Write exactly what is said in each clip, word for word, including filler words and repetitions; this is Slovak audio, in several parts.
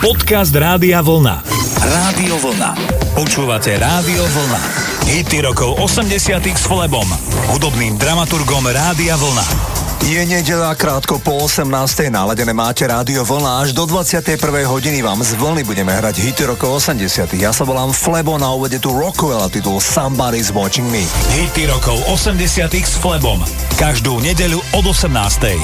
Podcast Rádia Vlna. Rádio Vlna. Počúvate Rádio Vlna. Hity rokov osemdesiatych s Flebom, hudobným dramaturgom Rádia Vlna. Je nedeľa, krátko po osemnástej naladené máte Rádio Vlna. Až do dvadsiatej prvej hodiny vám z Vlny budeme hrať hity rokov osemdesiatych. Ja sa volám Flebo, na úvode tu Rockovela, titul Somebody's Watching Me. Hity rokov osemdesiatych s Flebom. Každú nedeľu od osemnástej.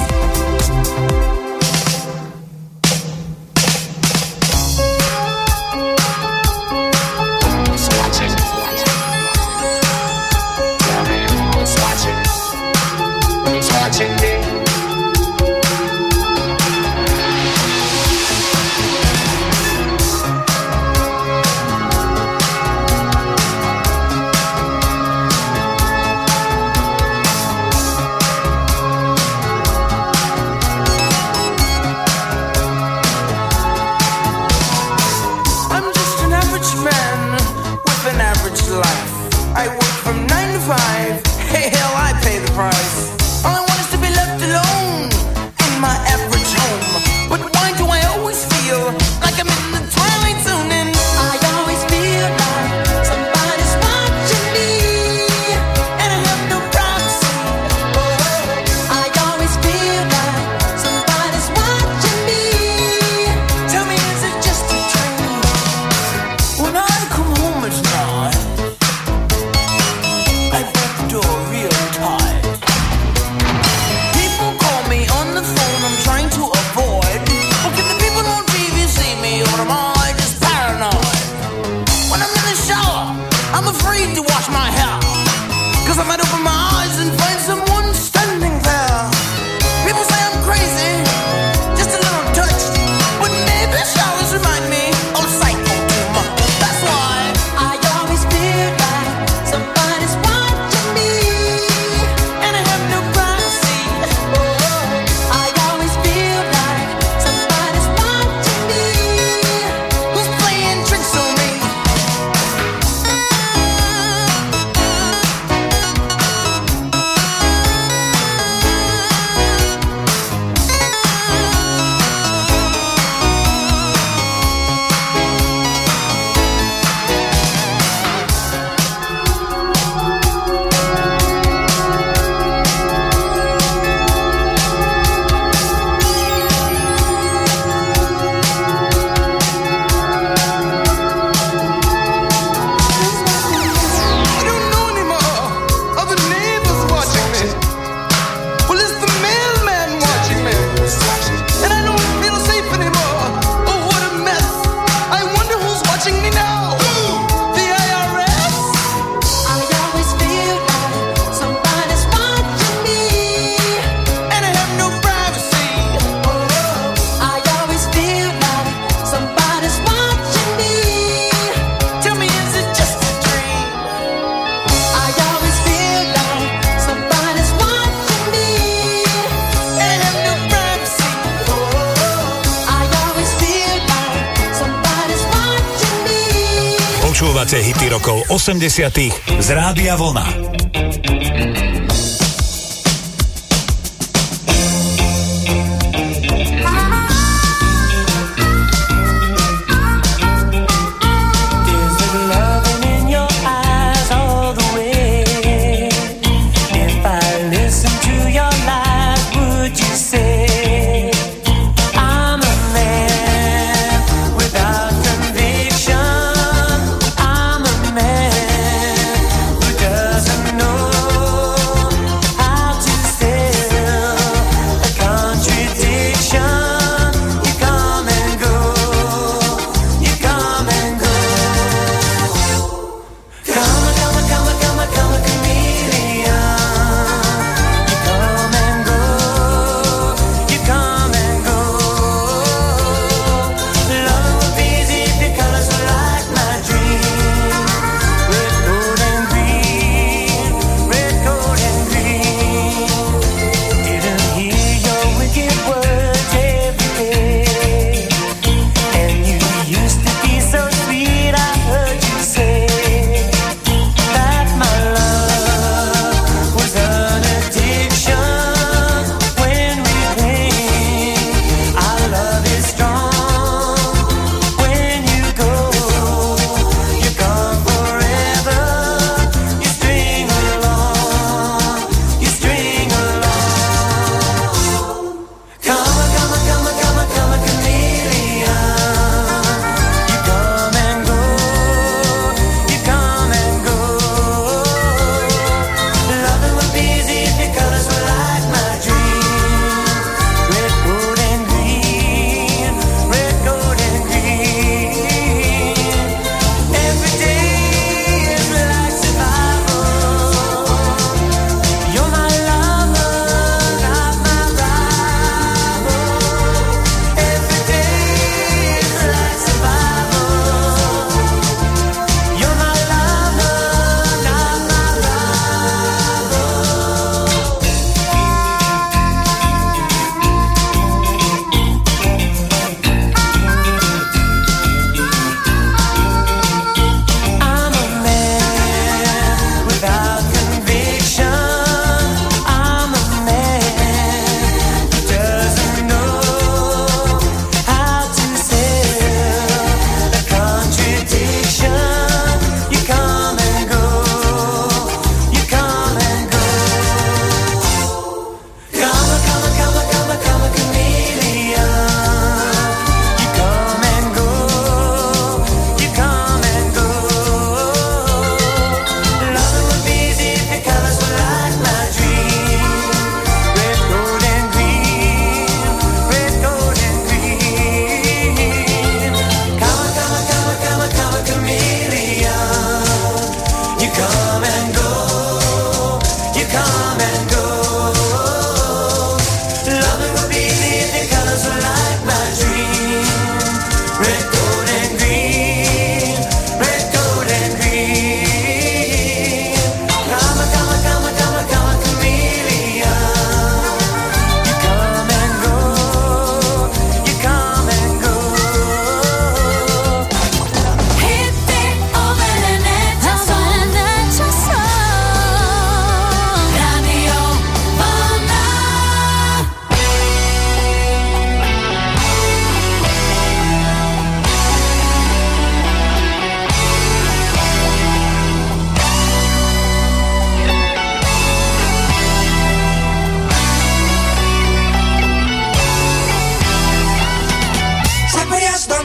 Hity rokov osemdesiatych z Rádia Vlna.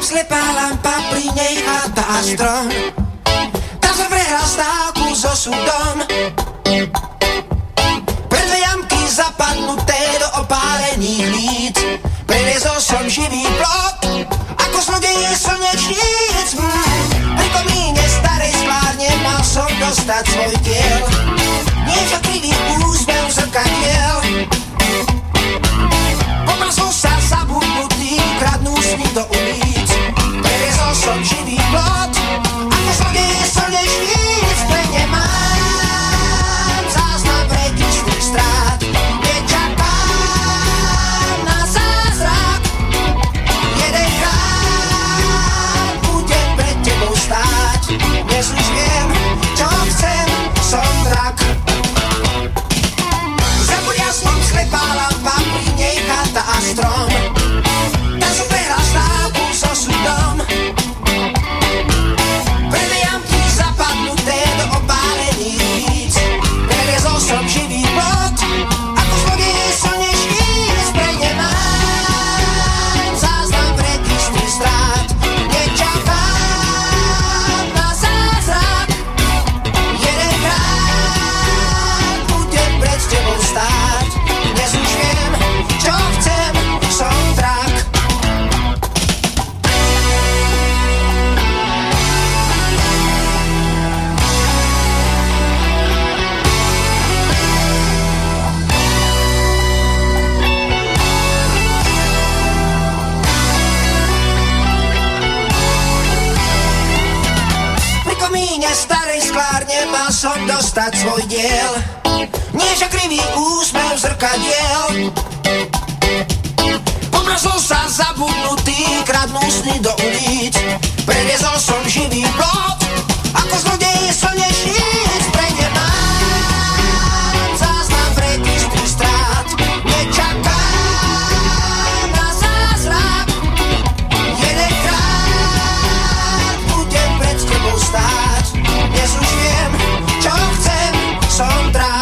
slepá lampa pri nej a tá strom. Tam som prehral stávku so súdom. Pre dve jamky zapadnuté do opálených líc. Prerezol som živý plot, ako zlodeje slnečníc. Mm. Pri komíne starej sklárne mal som dostať svoj diel. Niečo krivý úsmev zrkadiel. Pomrzol sa zabudnutý, kradnú sny do ulic. Prerezol som živý plot, ako zlodeje slnečníc. Pre nemám záznam registrých strát. Nesliš, viem, čo chcem, som drak. Za podiasnom slepá lampa, pri nej chata a strom. Tam som prehral stávku so súdom. Prvé jamky zapadnuté do opálených víc. Prerezol som živý plot, ako zlodeje slnečníc. Pre nemám záznam registry strát. Nečakám stáť. Dnes už viem, čo chcem, som drak. Pri komíne starej sklárne mal som dostať svoj diel. Nieža krivý úsmev zrkadiel. Pomrzol sa zabudnutý, kradnú sny do ulic. Prerezol som živý plot, ako zlodeje slnečníc. Pre nemám záznam registry strát. Nečakám na zázrak. Jedenkrát budem pred tebou stáť. Dnes už viem, čo chcem, som drak.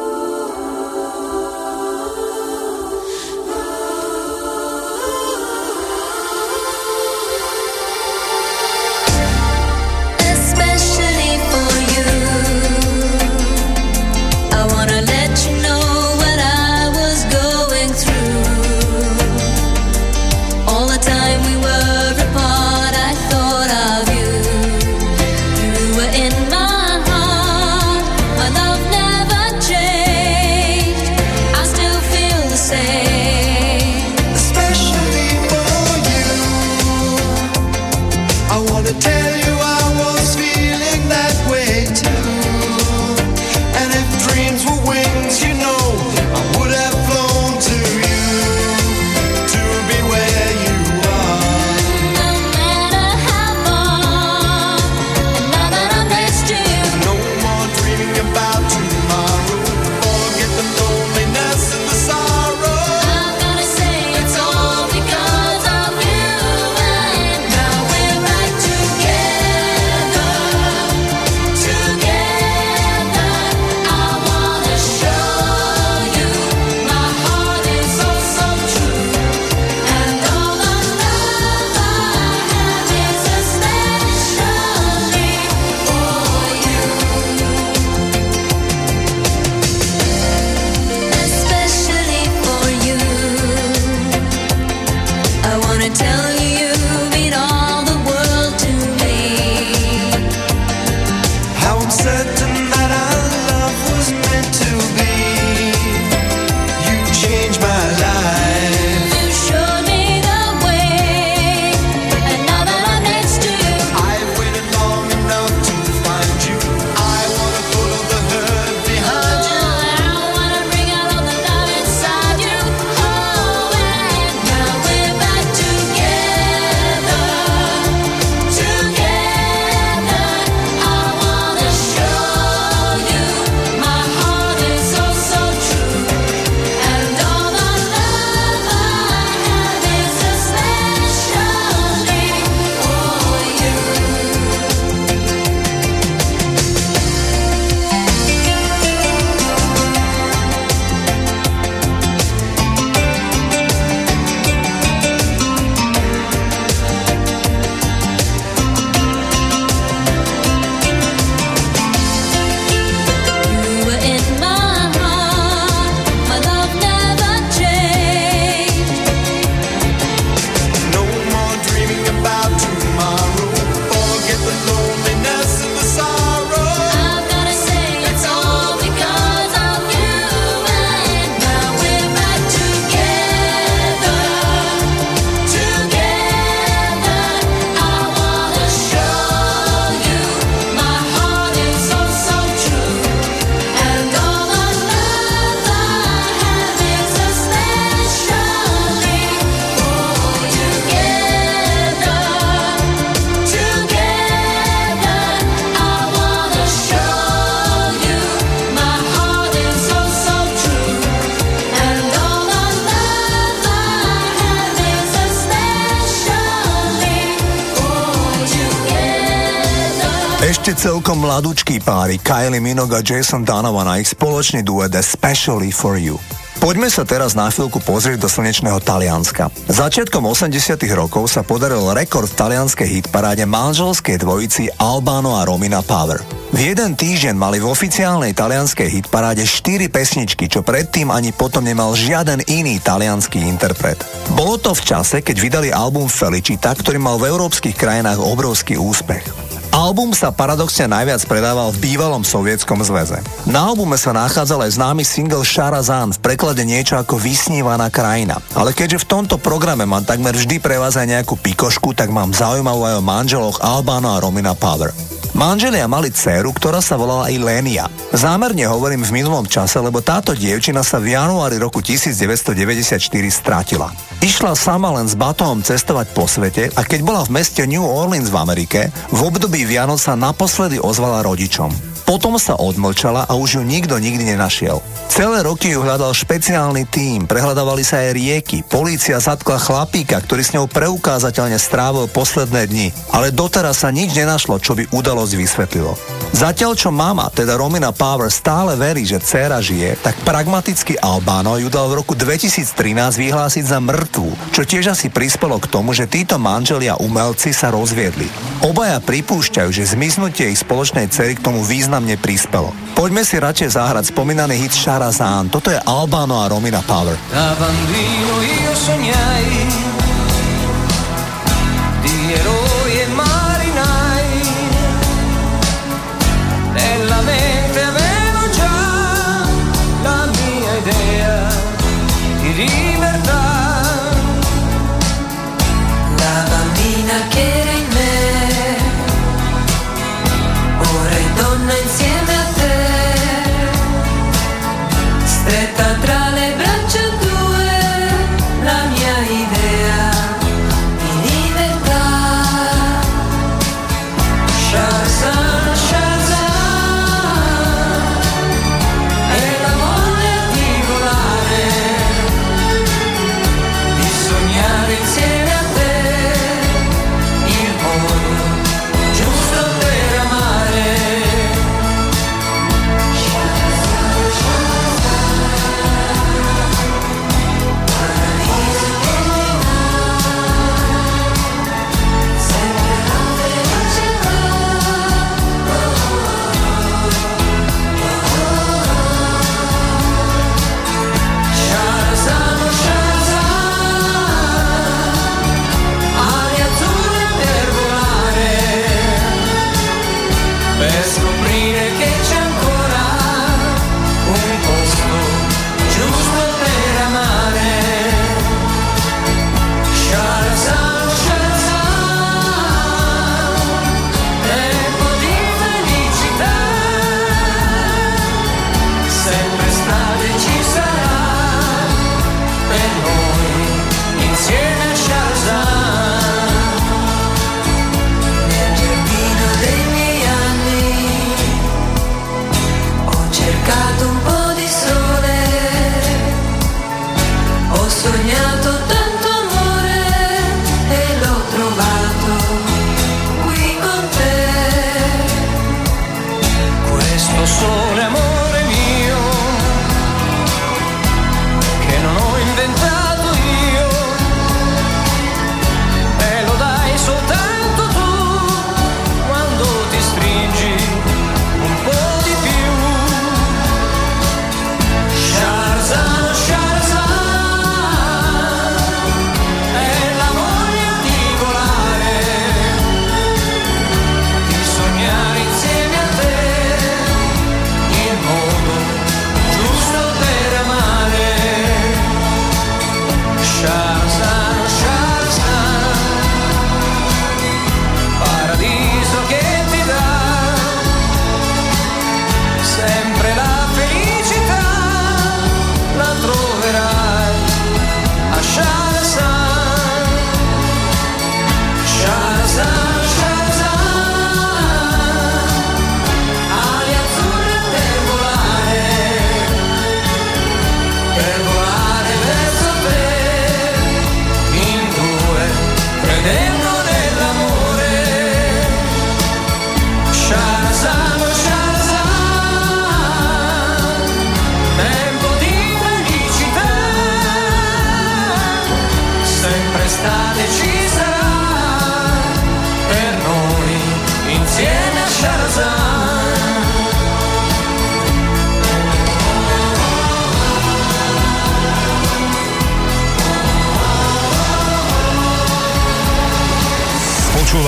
Ešte celkom mladúčký pári Kylie Minogue a Jason Donovan a ich spoločný duet Especially For You. Poďme sa teraz na chvíľku pozrieť do slnečného Talianska. Začiatkom osemdesiatych rokov sa podaril rekord v talianskej hitparáde manželskej dvojici Albano a Romina Power. V jeden týždeň mali v oficiálnej talianskej hitparáde štyri pesničky, čo predtým ani potom nemal žiaden iný taliansky interpret. Bolo to v čase, keď vydali album Feličita, ktorý mal v európskych krajinách obrovský úspech. Album sa paradoxne najviac predával v bývalom sovietskom zväze. Na albume sa nachádzal aj známy single Sharazan, v preklade niečo ako Vysnívaná krajina. Ale keďže v tomto programe mám takmer vždy pre vás aj nejakú pikošku, tak mám zaujímavú aj o manželoch Albano a Romina Power. Manželia mali dcéru, ktorá sa volala Ilenia. Zámerne hovorím v minulom čase, lebo táto dievčina sa v januári roku devätnásťstodeväťdesiatštyri stratila. Išla sama len s batohom cestovať po svete a keď bola v meste New Orleans v Amerike, v období Vianoc sa naposledy ozvala rodičom. Potom sa odmlčala a už ju nikto nikdy nenašiel. Celé roky ju hľadal špeciálny tím, prehľadávali sa aj rieky, polícia zatkla chlapíka, ktorý s ňou preukázateľne strávil posledné dni, ale doteraz sa nič nenašlo, čo by udalosť vysvetlilo. Zatiaľ, čo mama, teda Romina Power, stále verí, že dcéra žije, tak pragmaticky Albano ju dal v roku dvetisíctrinásť vyhlásiť za mŕtvu, čo tiež asi prispelo k tomu, že títo manželia umelci sa rozviedli. Obaja pripúšťajú, že zmiznutie ich spoločnej dcery k tomu významne prispelo. Poďme si radšej zahrať spomínaný hit Sharazan. Toto je Albano a Romina Power. Da bambino io sognai di eroi e marinai. Nella mente avevo già la mia idea di libertà. La bambina che era in me, ora è donna insieme a te, stretta tra le braccia tue la mia idea.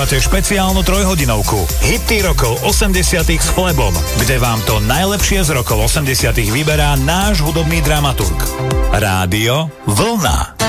Počúvate špeciálnu trojhodinovku Hity rokov osemdesiatych s Flebom, kde vám to najlepšie z rokov osemdesiatych vyberá náš hudobný dramaturg. Rádio Vlna.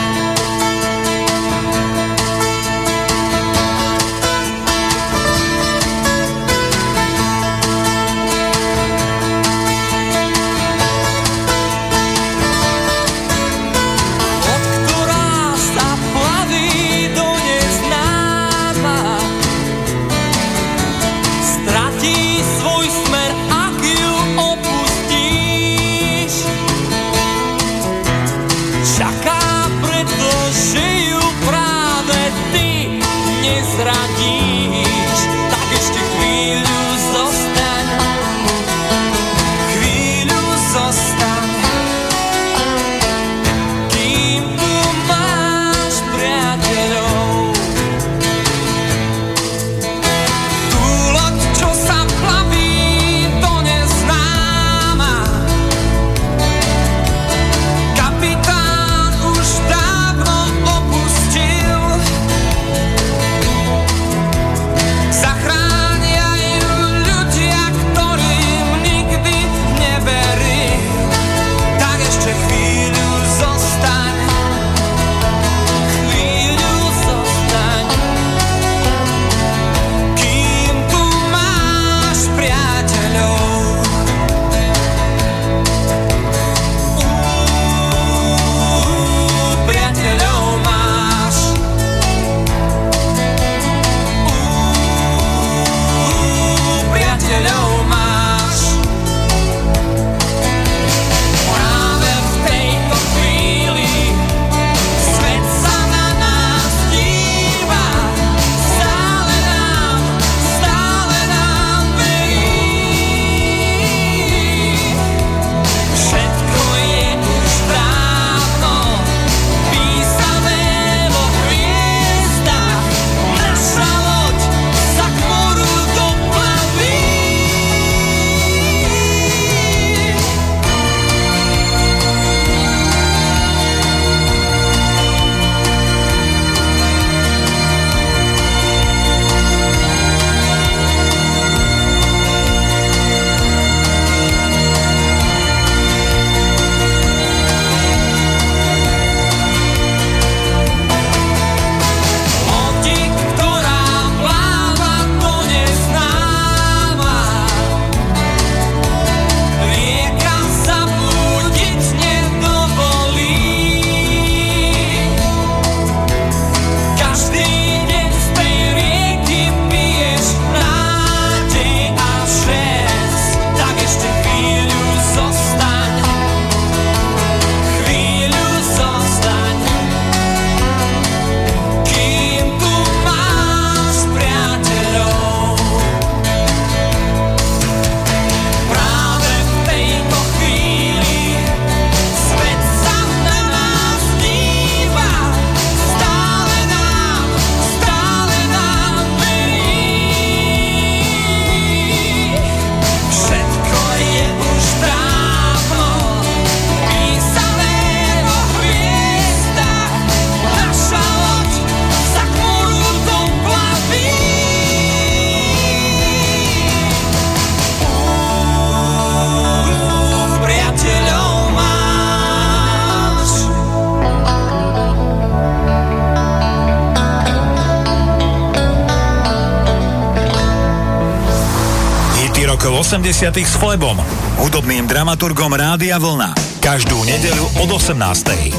osemdesiatych s Flebom, hudobným dramaturgom Rádia Vlna. Každú nedeľu od osemnástej.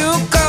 You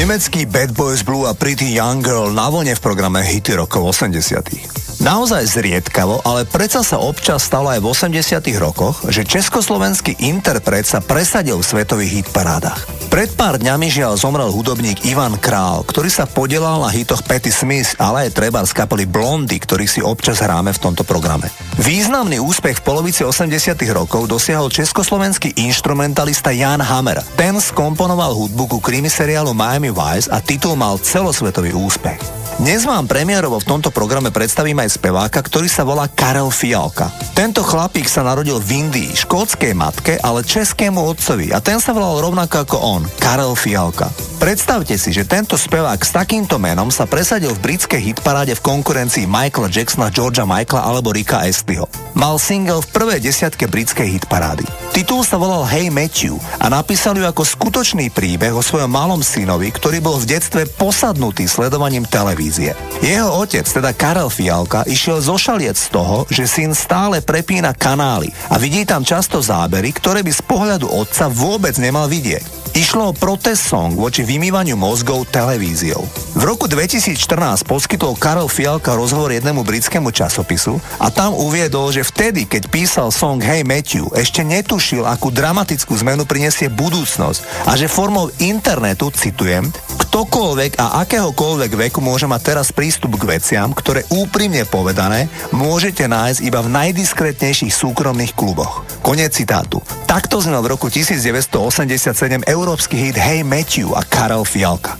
nemecký Bad Boys Blue a Pretty Young Girl na vlne v programe Hity rokov osemdesiatych. Naozaj zriedkavo, ale predsa sa občas stalo aj v osemdesiatych rokoch, že československý interpret sa presadil v svetových hitparádach. Pred pár dňami žiaľ zomrel hudobník Ivan Král, ktorý sa podielal na hitoch Petty Smith, ale aj trebár z kapely Blondy, ktorý si občas hráme v tomto programe. Významný úspech v polovici osemdesiatych rokov dosiahol československý inštrumentalista Jan Hammer. Ten skomponoval hudbu ku krimi seriálu Miami Vice a titul mal celosvetový úspech. Dnes vám premiérovo v tomto programe predstavím aj speváka, ktorý sa volá Karel Fialka. Tento chlapík sa narodil v Indii, škótskej matke, ale českému otcovi a ten sa volal rovnako ako on, Karel Fialka. Predstavte si, že tento spevák s takýmto menom sa presadil v britskej hitparáde v konkurencii Michaela Jacksona, Georgea Michaela alebo Ricka Astleyho. Mal single v prvej desiatke britskej hitparády. Titul sa volal Hey Matthew a napísal ju ako skutočný príbeh o svojom malom synovi, ktorý bol v detstve posadnutý sledovaním televízie. Jeho otec, teda Karel Fialka, išiel zošaliec z toho, že syn stále prepína kanály a vidí tam často zábery, ktoré by z pohľadu otca vôbec nemal vidieť. Išlo o protest song voči vymývaniu mozgov televíziou. V roku dvetisícštrnásť poskytol Karel Fialka rozhovor jednému britskému časopisu a tam uviedol, že vtedy, keď písal song Hey Matthew, ešte netušil, akú dramatickú zmenu prinesie budúcnosť a že formou internetu, citujem, ktokoľvek a akéhokoľvek veku môže mať teraz prístup k veciam, ktoré úprimne povedané môžete nájsť iba v najdiskrétnejších súkromných kluboch. Koniec citátu. Takto znel v roku devätnásťstoosemdesiatsedem európsky hit Hey Matthew a Karel Fialka.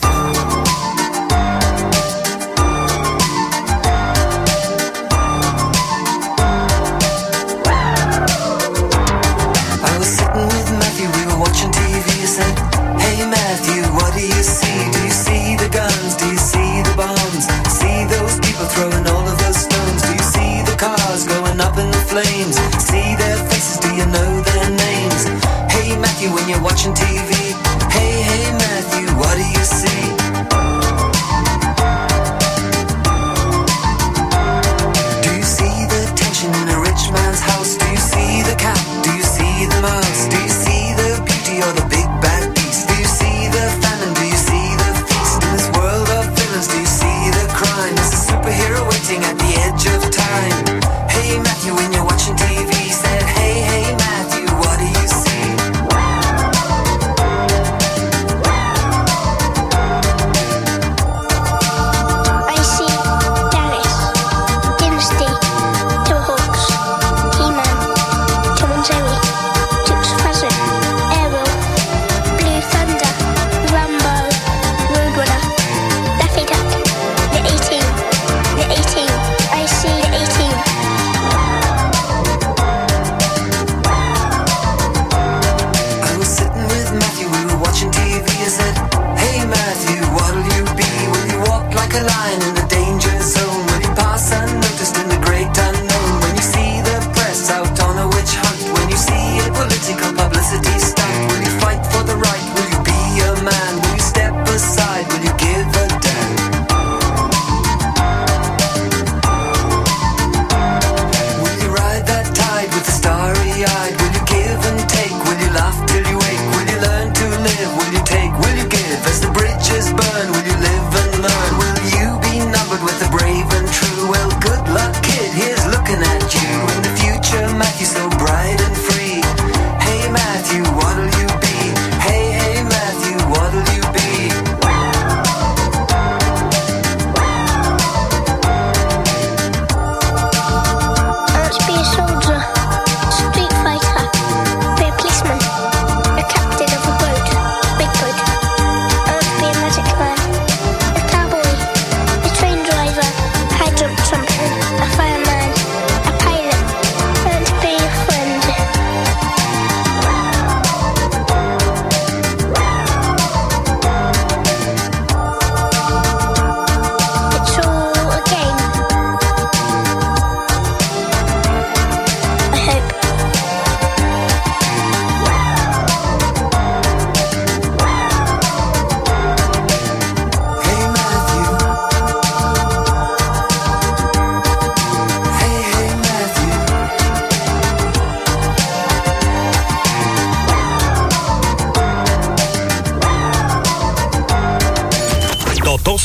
Watching T V, hey, hey Matthew, what do you see? Do you see the tension in a rich man's house? Do you see the cat? Do you see the mouse? Do you see the beauty or the big bad beast? Do you see the famine? Do you see the feast? In this world of villains, do you see the crime? There's a superhero waiting at the edge of time. Hey Matthew, when you're watching T V, said, hey, hey Matthew, what do you see? Thank you.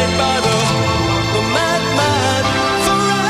By the, the madman forever.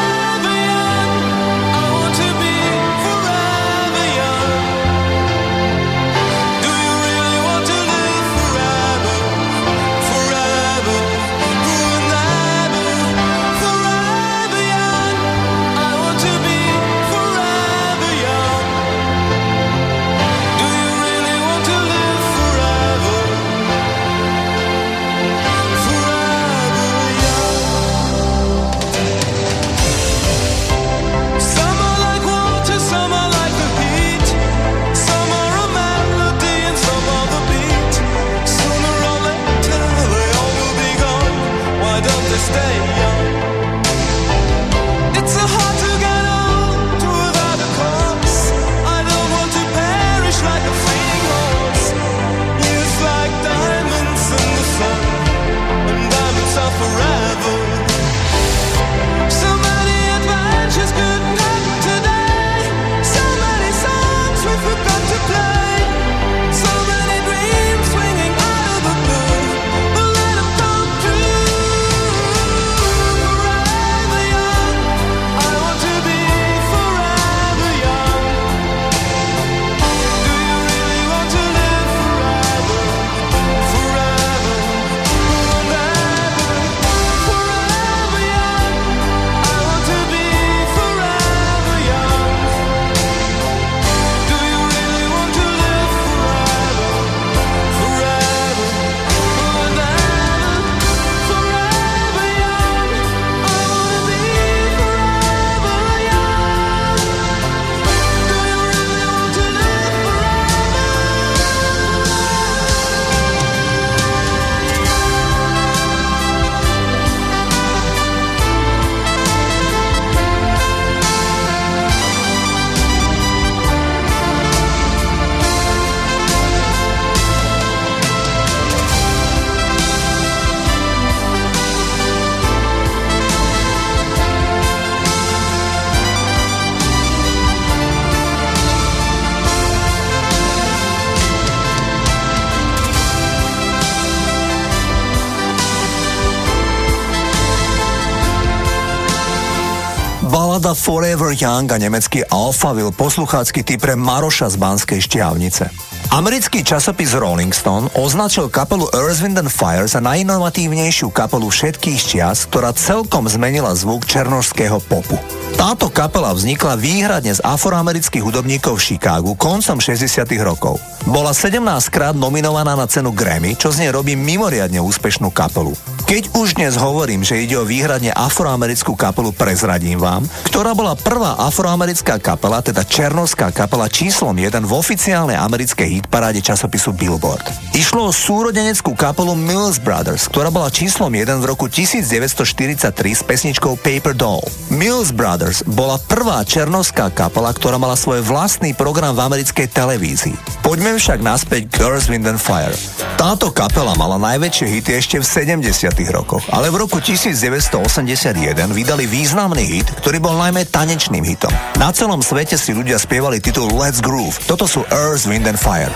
skladba Forever Young a nemecký Alphaville, posluchácky typ pre Maroša z Banskej Štiavnice. Americký časopis Rolling Stone označil kapelu Earth, Wind and Fire za najinovatívnejšiu kapelu všetkých čias, ktorá celkom zmenila zvuk černošského popu. Táto kapela vznikla výhradne z afroamerických hudobníkov v Chicagu koncom šesťdesiatych rokov. Bola sedemnásťkrát nominovaná na cenu Grammy, čo z nej robí mimoriadne úspešnú kapelu. Keď už dnes hovorím, že ide o výhradne afroamerickú kapelu, prezradím vám, ktorá bola prvá afroamerická kapela, teda černošská kapela číslom jeden v oficiálnej americkej hitparáde časopisu Billboard. Išlo o súrodeneckú kapelu Mills Brothers, ktorá bola číslom jeden v roku devätnásťstoštyridsaťtri s pesničkou Paper Doll. Mills Brothers bola prvá černošská kapela, ktorá mala svoj vlastný program v americkej televízii. Poďme však naspäť k Earth, Wind and Fire. Táto kapela mala najväčšie hity ešte v sedemdesiatych rokoch, ale v roku devätnásťstoosemdesiatjeden vydali významný hit, ktorý bol najmä tanečným hitom. Na celom svete si ľudia spievali titul Let's Groove. Toto sú Earth, Wind and Fire.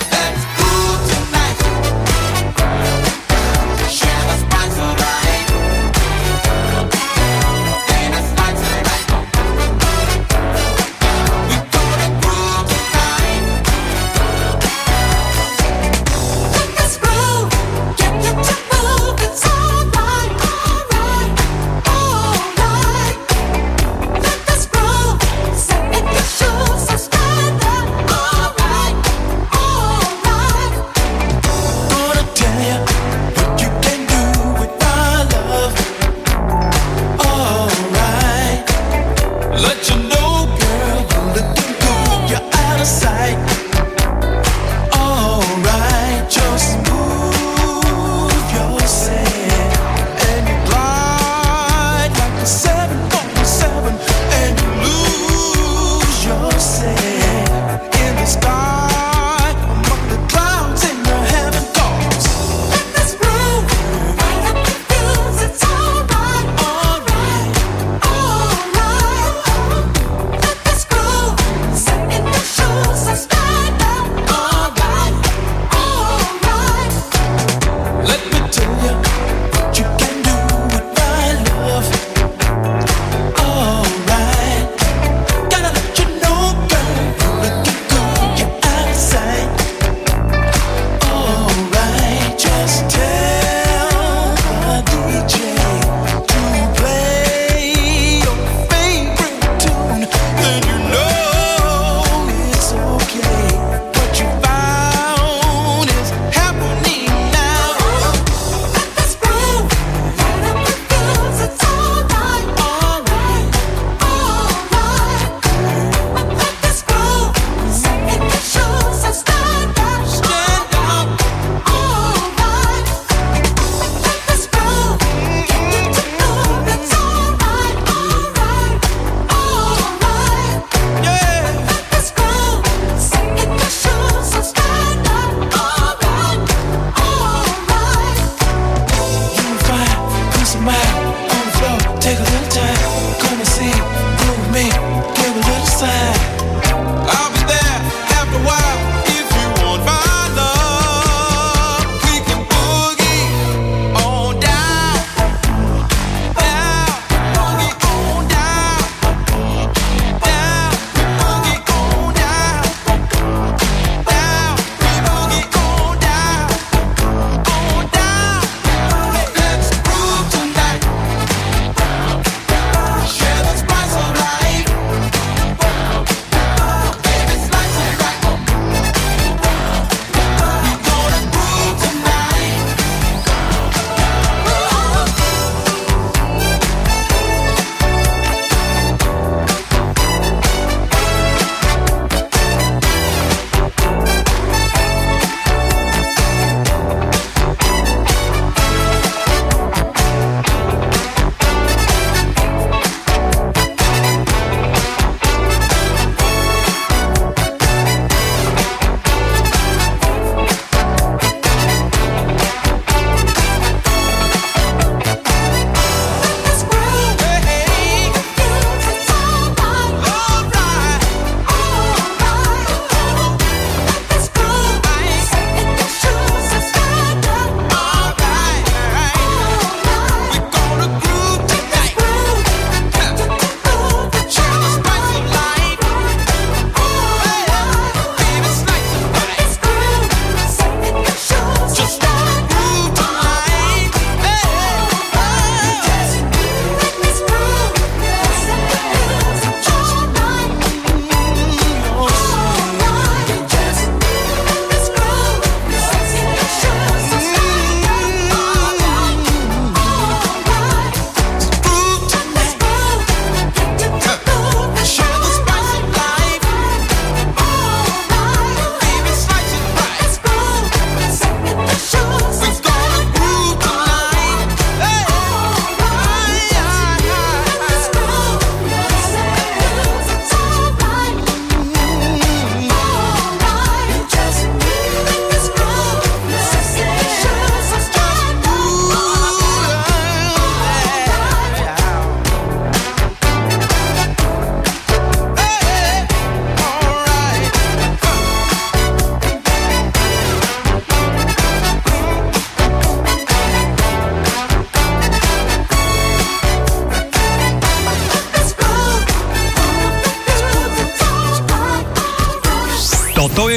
Toto je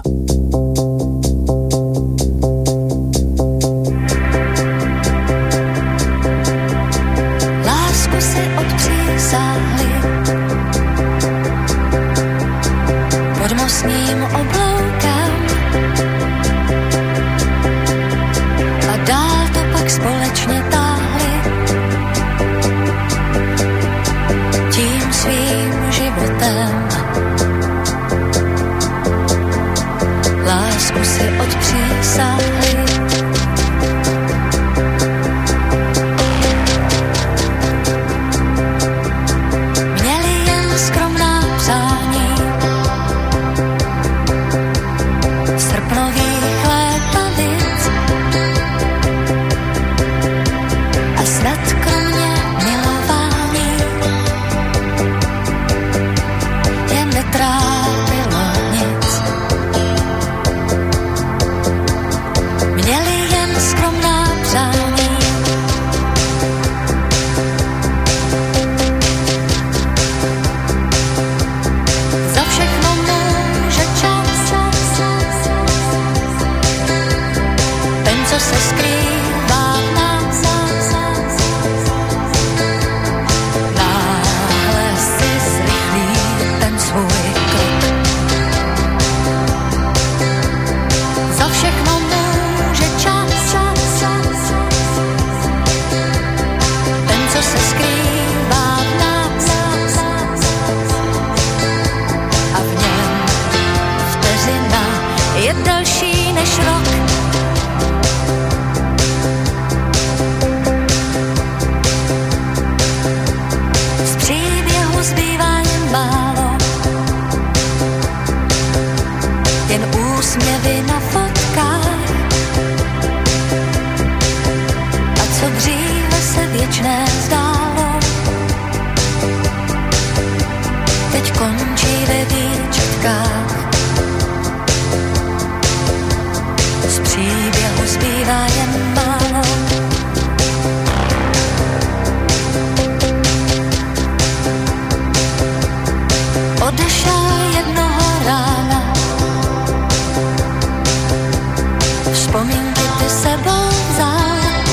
Lásku se odpřísáhli pod mostním obloukem a dál to pak společně táhli tím svým životem. Lásku si odpřísáhli. Měli jen skromná přání srpnových létanic a snad kromě milování je netrápilo nic. Měli jen skromná přání. Za všechno může čas, ten, co se skrývá v nás. Náhle si zrychlí ten svůj krok. Za všechno může čas, ten, co se skrývá v nás. A v něm vteřina je delší než rok. Z příběhu zbývá jen málo, jen úsměvy na fotkách. A co dříve se věčné zdálo, teď končí ve výčitkách. Z příběhu zbývá jen málo. Odešel jednoho rána, vzpomínky ty sebou vzal.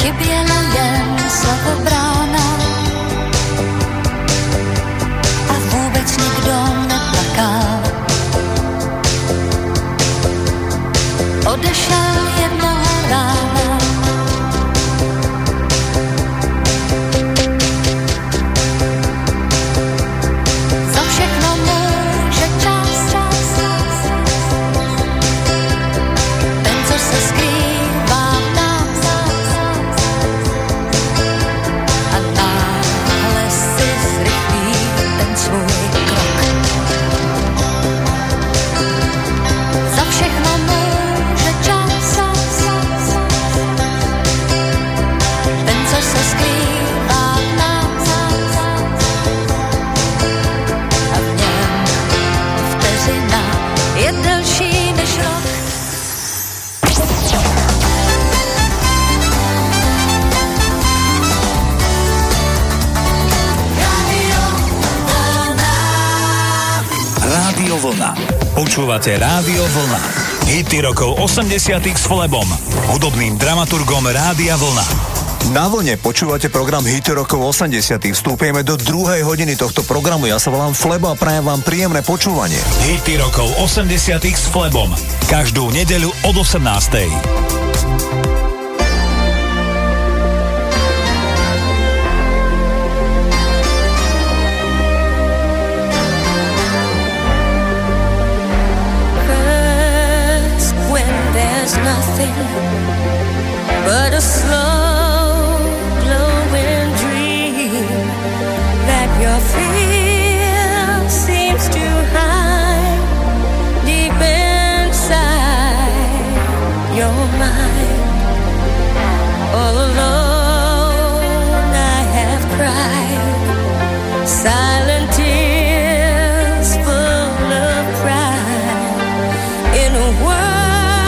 Chyběla jen slavobrána a vůbec nikdo neplakal. Odešel jednoho rána. Za všechno může čas, ten, co se skrývá v nás. A náhle si zrychlí ten svůj krok. Za všechno může čas, ten, co se skrývá v nás. A v něm vteřina je delší než rok. Rádio Vlna. Počúvate Rádio Vlna. Hity rokov osemdesiatych s Flebom, hudobným dramaturgom Rádia Vlna. Na vlne počúvate program Hity rokov osemdesiatych. Vstúpime do druhej hodiny tohto programu. Ja sa volám Flebo a prajem vám príjemné počúvanie. Hity rokov osemdesiatych s Flebom. Každú nedeľu od osemnástej. Tears full of pride in a world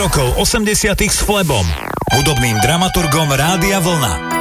rokov osemdesiatych s Flebom, hudobným dramaturgom Rádia Vlna.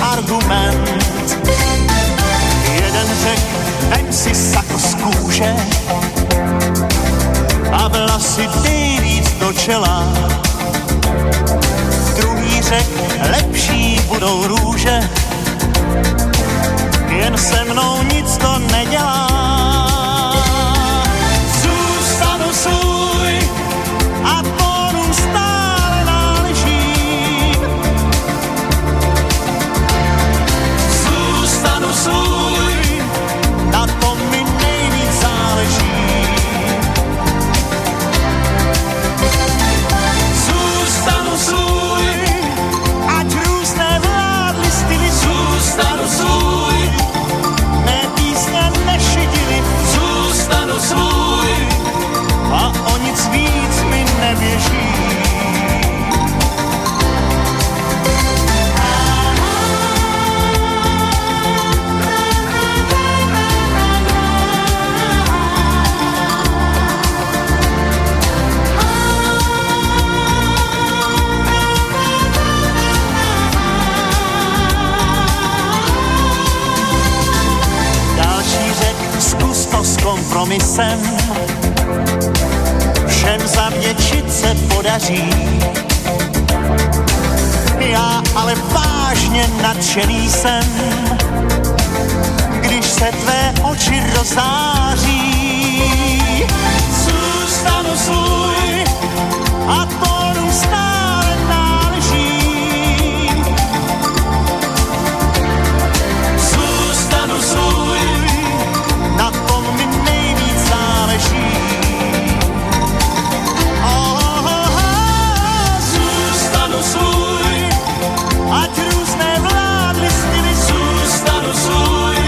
Argument. Jeden řek, vem si sakosku, řek, lepší budou růže, jen se mnou nic to nedělá. Zůstanu svůj a tónům stále náležím. Zůstanu svůj, na tom mi nejvíc záleží. Zůstanu svůj, ať různé vládly styly. Zůstanu svůj, mé písně nešidily. Zůstanu svůj a o nic víc mi neběží. Zkus to s kompromisem, všem zavděčit se podaří. Já ale vážně nadšený jsem, když se tvé oči rozáří. Zůstanu svůj a tónům stále náležím. Zůstanu svůj, na tom mi nejvíc záleží. Oh, oh, oh, oh. Zůstanu svůj, ať různé vládly styly. Zůstanu svůj,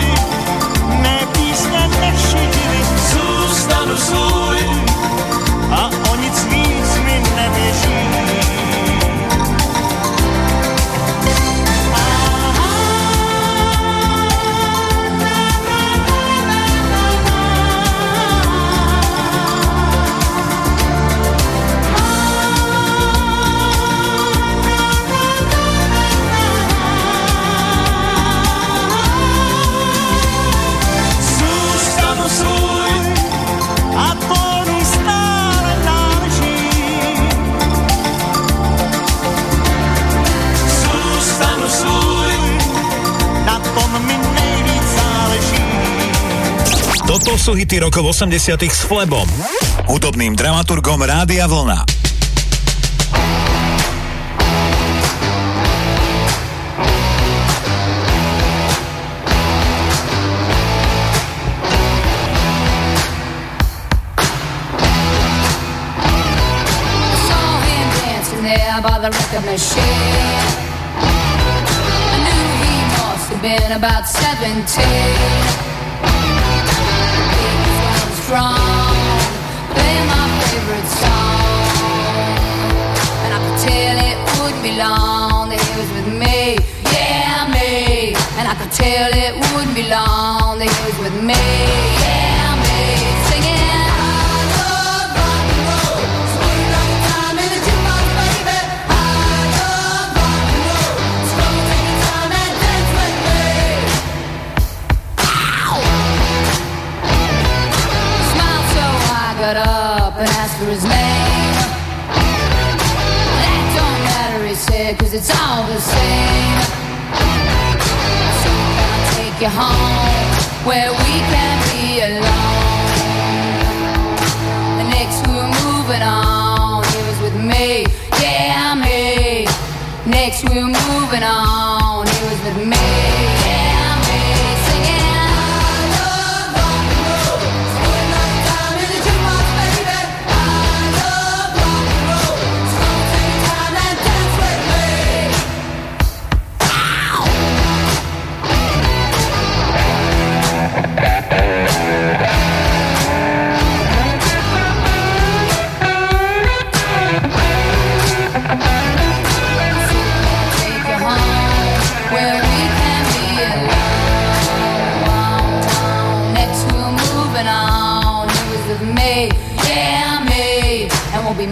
mé písně nešidily. Zůstanu svůj a o nic víc mi neběží. Toto sú hity rokov osemdesiatych s Flebom, hudobným dramaturgom Rádia Vlna. I saw him dancing there by the record machine. I knew he must have been about seventeen. Wrong, play my favorite song, and I could tell it wouldn't be long that he was with me, yeah me. And I could tell it wouldn't be long that he was with me, yeah me. Got up and asked for his name. That don't matter, he said, cause it's all the same. So I'll take you home where we can be alone. And next we're moving on, he was with me, yeah me. Next we're moving on, he was with me, yeah me. Singing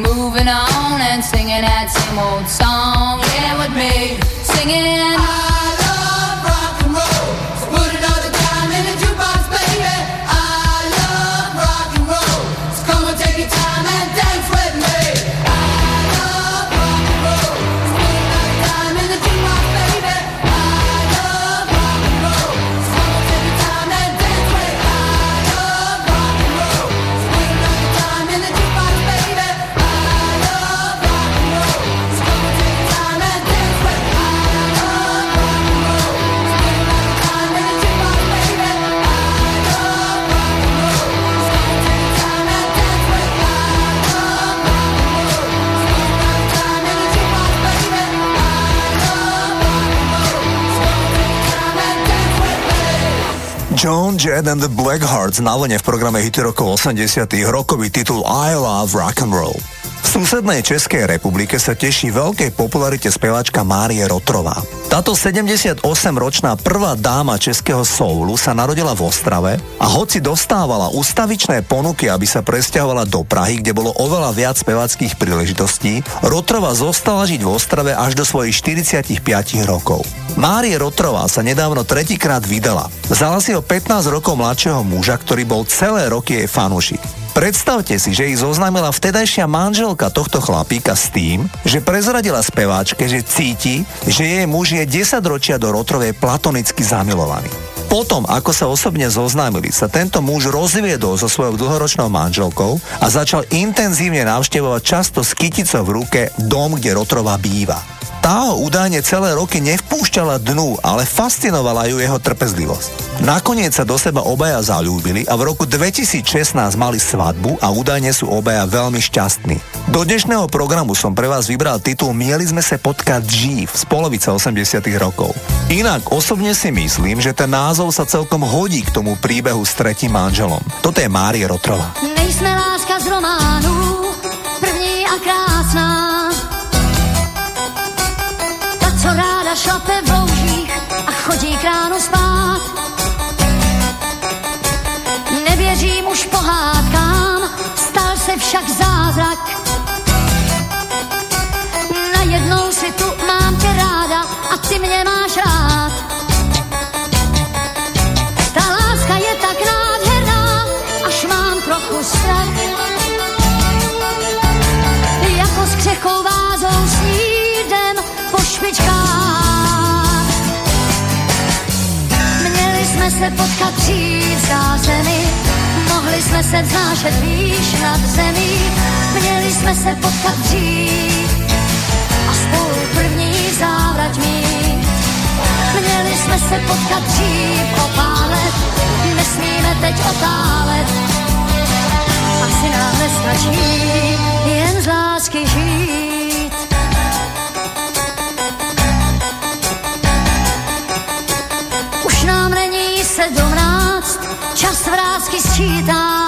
moving on and singing that same old song, yeah, with me, singing I love rock and roll, so put another dime in the jukebox, baby. I love rock and roll, so come and take your time and dance with me. I love rock and roll, so put another dime. Joan Jett and the Blackhearts na Vlne v programe Hity rokov osemdesiatych, rokový titul I Love Rock and Roll. V susednej Českej republike sa teší veľkej popularite speváčka Márie Rotrová. Táto sedemdesiatosemročná prvá dáma českého soulu sa narodila v Ostrave a hoci dostávala ustavičné ponuky, aby sa presťahovala do Prahy, kde bolo oveľa viac speváckych príležitostí, Rotrová zostala žiť v Ostrave až do svojich štyridsiatich piatich rokov. Mária Rotrová sa nedávno tretíkrát vydala. Vzala si ho pätnásť rokov mladšieho muža, ktorý bol celé roky jej fanúšik. Predstavte si, že ich zoznámila vtedajšia manželka tohto chlapíka s tým, že prezradila speváčke, že cíti, že jej muž je desaťročia do Rotrovej platonicky zamilovaný. Potom, ako sa osobne zoznámili, sa tento muž rozviedol so svojou dlhoročnou manželkou a začal intenzívne navštevovať často s kyticou v ruke dom, kde Rotrová býva. Tá ho údajne celé roky nevpúšťala dnu, ale fascinovala ju jeho trpezlivosť. Nakoniec sa do seba obaja zaľúbili a v roku dvetisícšestnásť mali svadbu a údajne sú obaja veľmi šťastní. Do dnešného programu som pre vás vybral titul Mieli sme sa potkať živ z polovice osemdesiatych rokov. Inak osobne si myslím, že ten názov sa celkom hodí k tomu príbehu s tretím manželom. Toto je Mária Rotrová. Nejsme láska z románu, první a krásná, co ráda šlape v loužích a chodí k ránu spát. Nevěřím už pohádkám, stal se však zázrak. Najednou si tu mám tě ráda a ty mě máš rád. Ta láska je tak nádherná, až mám trochu strach. Jako s křehkou vázou sní po špičkách. Měli jsme se potkat dřív zářemi, mohli jsme se vznášet výš nad zemí. Měli jsme se potkat dřív a spolu první závrať mít. Měli jsme se potkat dřív o pár let, nesmíme teď otálet. Asi nám nestačí jen z lásky žít. Sedmnáct, čas vrásky sčítá.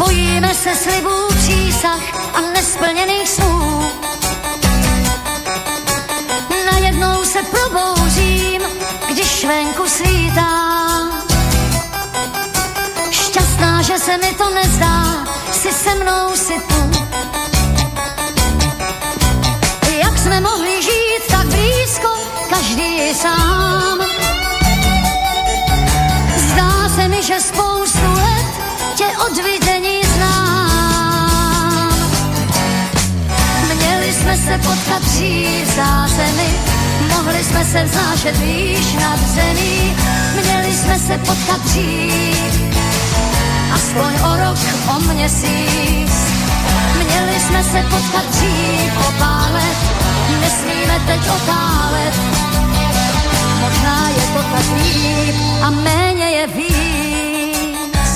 Bojíme se slibů, přísah a nesplněných snů. Najednou se probouřím, když venku svítá. Šťastná, že se mi to nezdá, si se mnou si tu. Jak jsme mohli žít tak blízko, každý je sám. Zdá se mi, že spoustu let tě od vidění znám. Měli jsme se potkat dřív zářemi, mohli jsme se vznášet výš nad zemí. Měli jsme se potkat dřív, aspoň o rok, o měsíc. Měli jsme se potkat dřív o pár let, nesmíme teď otálet. Možná je to tak líp a méně je víc.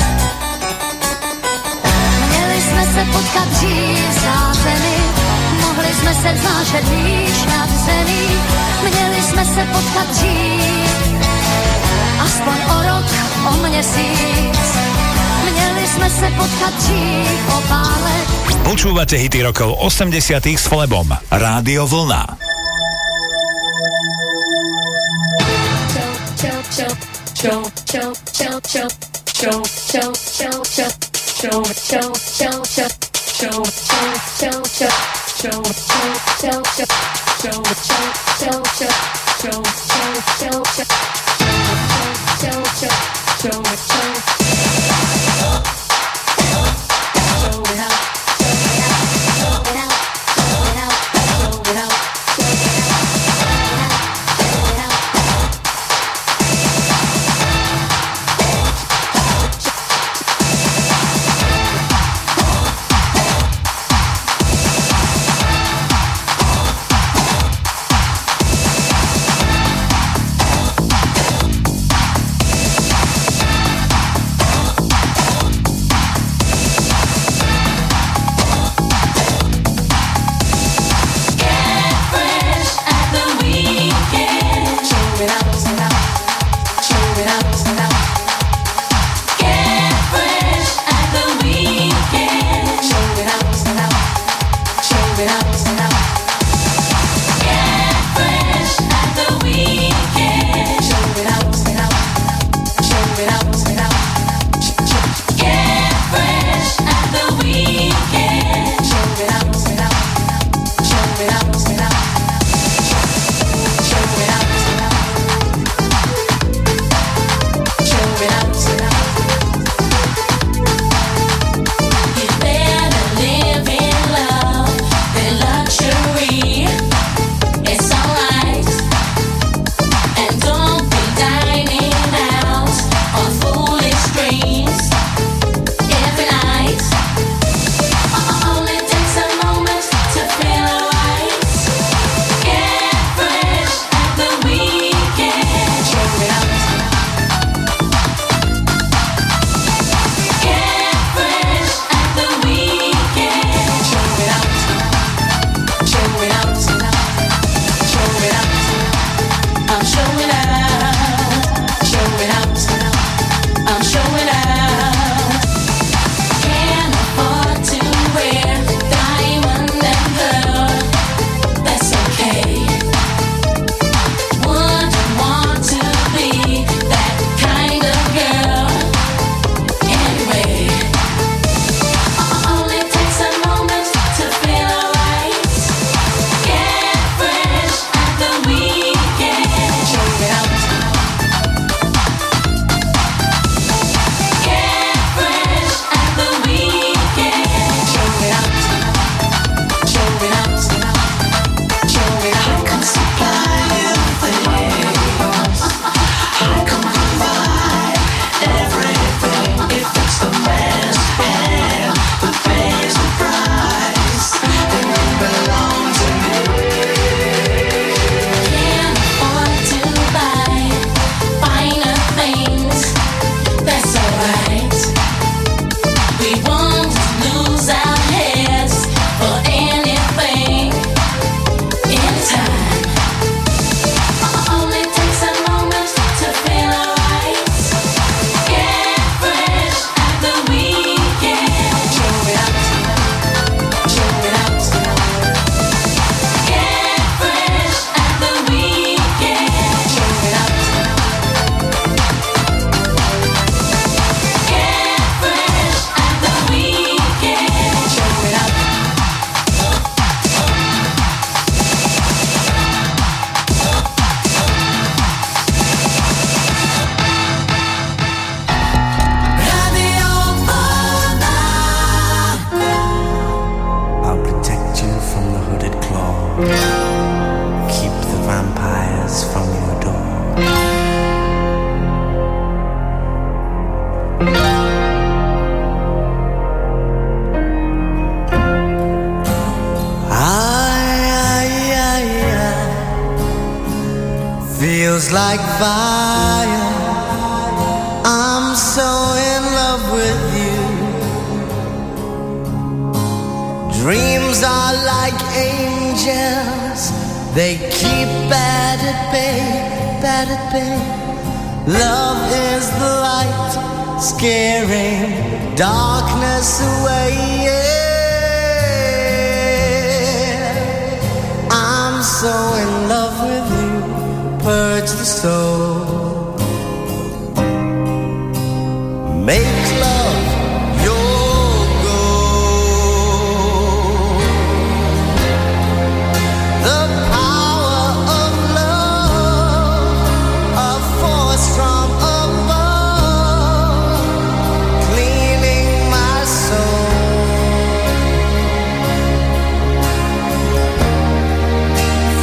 Měli jsme se potkat dřív zářemi, mohli jsme se vznášet výš nad zemí. Měli jsme se potkat dřív, aspoň o rok, o měsíc. Měli jsme se potkat dřív o pár let. Počúvate hity rokov osemdesiatych s Flebom. Rádio Vlna. Show, show, show, show, show, show, show, show, show, show, show, show, show, show, show, show, show, show, show, show. feels like fire. I'm so in love with you. Dreams are like angels, they keep bad at bay, bad at bay. Love is the light, scaring darkness away, yeah. I'm so in love with you, purge the soul. Make love your goal. The power of love, a force from above, cleaning my soul.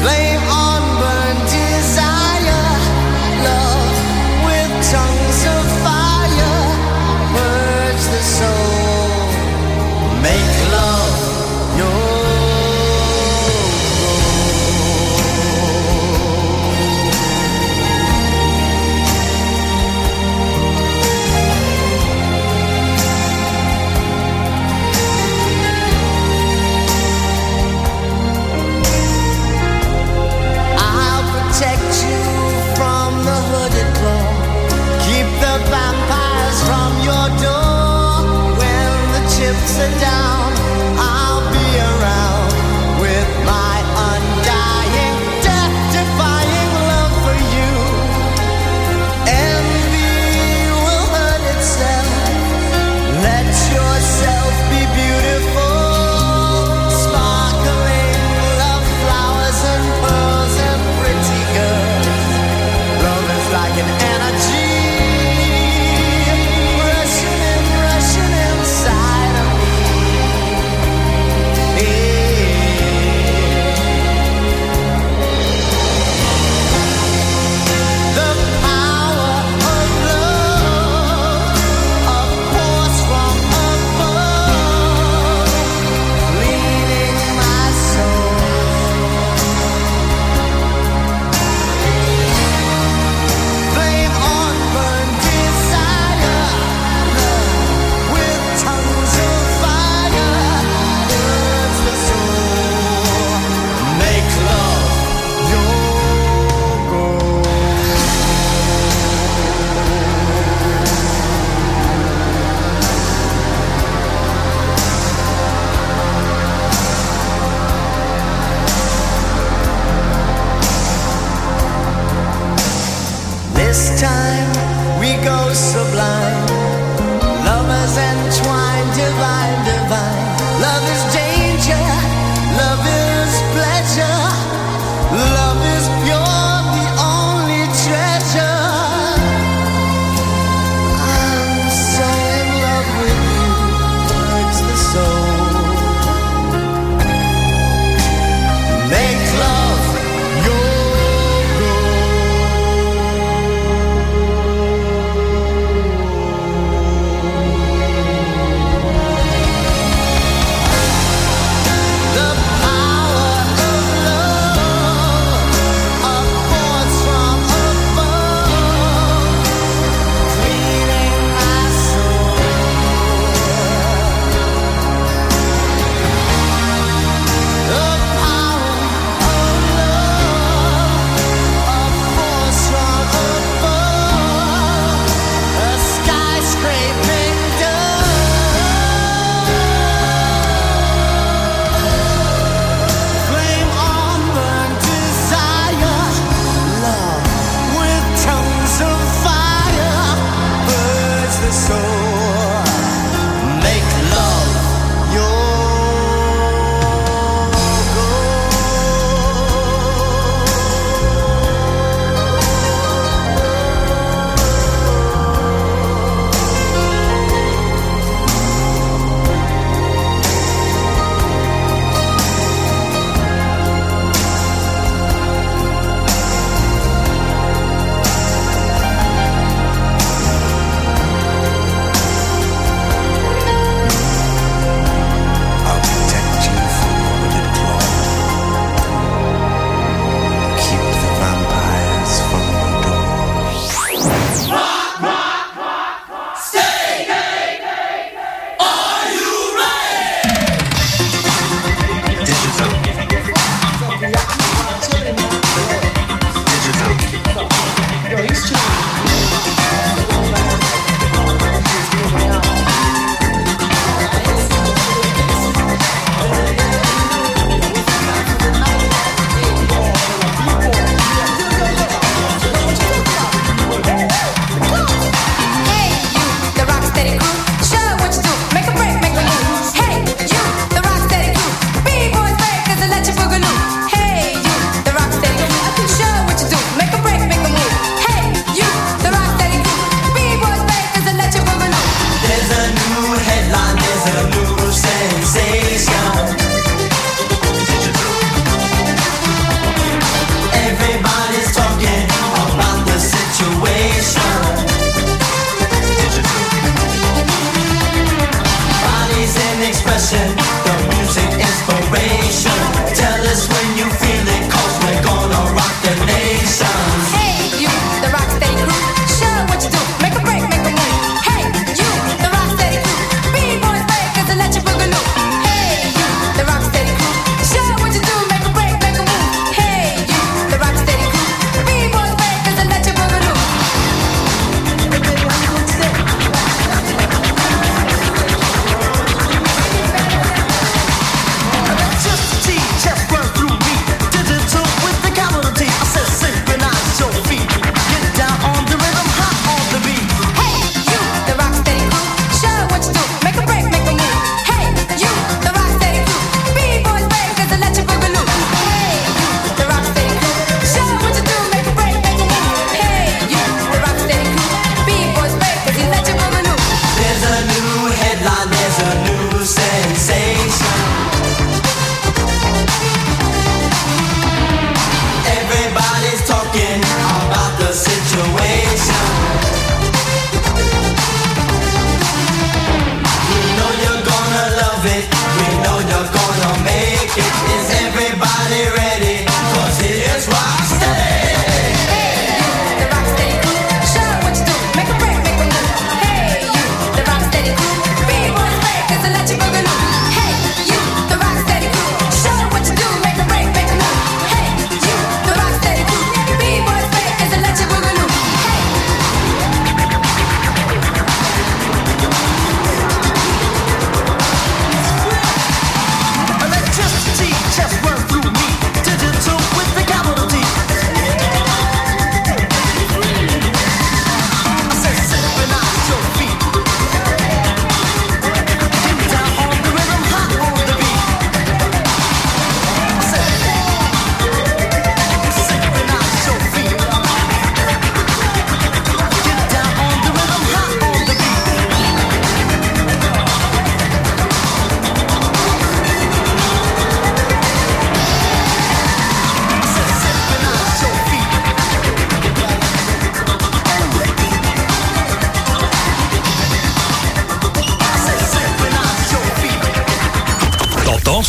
Flame on burn desire, love with tongues of fire.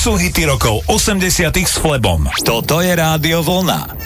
sú hity rokov osemdesiatych s Flebom. Toto je Rádio Vlna.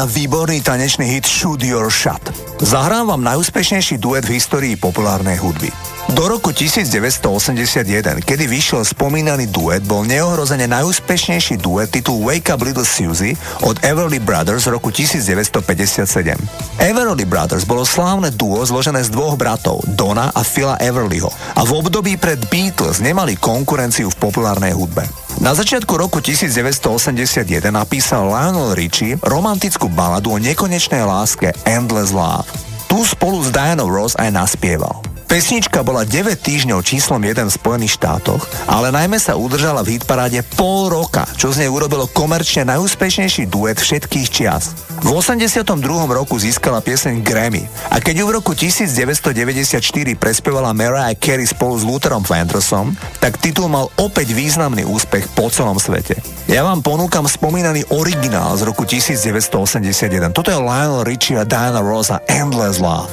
na výborný tanečný hit Shoot Your Shot. Zahrám vám najúspešnejší duet v histórii populárnej hudby. Do roku devätnásť osemdesiatjeden, kedy vyšiel spomínaný duet, bol neohrozene najúspešnejší duet titul Wake Up Little Susie od Everly Brothers z roku devätnásť päťdesiatsedem. Everly Brothers bolo slávne duo zložené z dvoch bratov, Dona a Phila Everlyho, a v období pred Beatles nemali konkurenciu v populárnej hudbe. Na začiatku roku devätnásť osemdesiatjeden napísal Lionel Richie romantickú baladu o nekonečnej láske Endless Love. Tu spolu s Diana Ross aj naspieval. Pesnička bola deväť týždňov číslom jeden v Spojených štátoch, ale najmä sa udržala v hitparáde pol roka, čo z nej urobilo komerčne najúspešnejší duet všetkých čias. V osemdesiatom druhom roku získala pieseň Grammy a keď ju v roku devätnásť deväťdesiatštyri prespievala Mariah Carey spolu s Lutherom Vandrosom, tak titul mal opäť významný úspech po celom svete. Ja vám ponúkam spomínaný originál z roku devätnásť osemdesiatjeden. Toto je Lionel Richie a Diana Ross a Endless Love.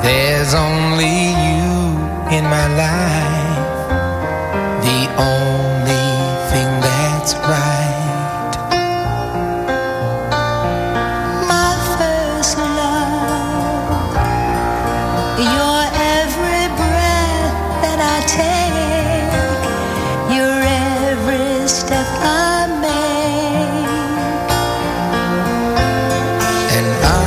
There's only you in my life, the only thing that's right. My first love, your every breath that I take, your every step I make, and I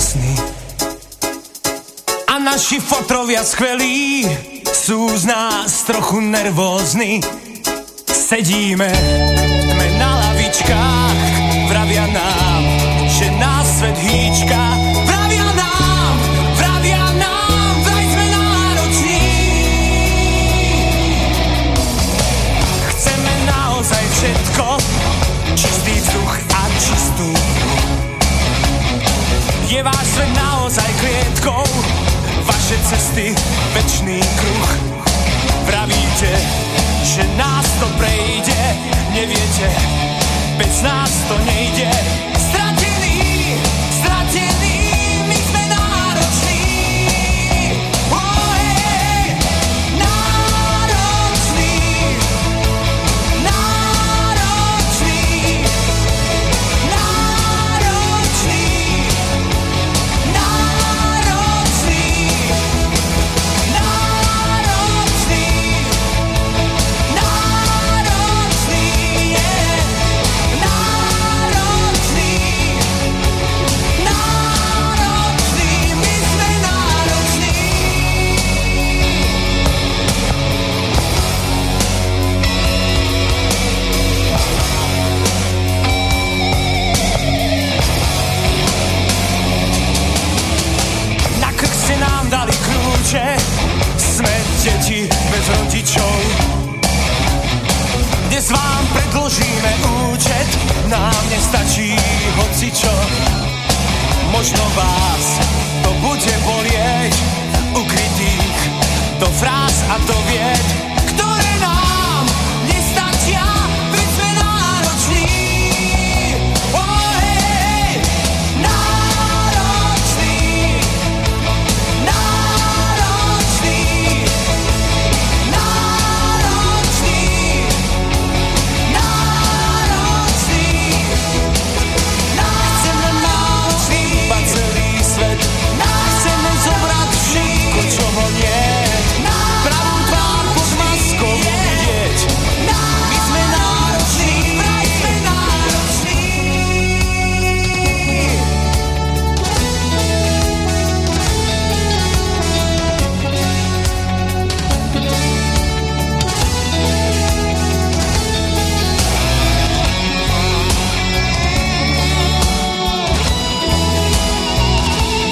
krásny a naši fotrovia skvelí, sú z nás trochu nervózni. Sedíme sme na lavičkách, vravia nám, že nás svet hýčka. Vravia nám, vravia nám, vraj sme nároční. Chceme naozaj všetko, čistý vzduch a čistú hru. Je váš svet naozaj klietkou, vaše cesty večný kruh. Pravíte, že nás to prejde, neviete, bez nás to nejde. Stratení, stratení, my sme nároční. Oh, hej, nároční, nároční, nároční, nároční, nároční, nároční, yeah. Nároční, nároční, my sme nároční. Na krk ste nám dali kľúče, sme deti bez rodičov. Dnes vám predložíme účet, nám nestačí hocičo. Možno vás to bude bolieť, ukrytých do fráz a do vied, ktoré nám nestačia, veď sme nároční. Oh, hej, nároční, nároční, nároční, náročný, chceme náročný, iba celý svet, chceme zobrať všetko, čoho nie, pravú tvár pod maskou vidieť, my sme nároční, vraj sme nároční. Náročný, náročný, náročný, náročný, chceme náročný, iba celý svet, chceme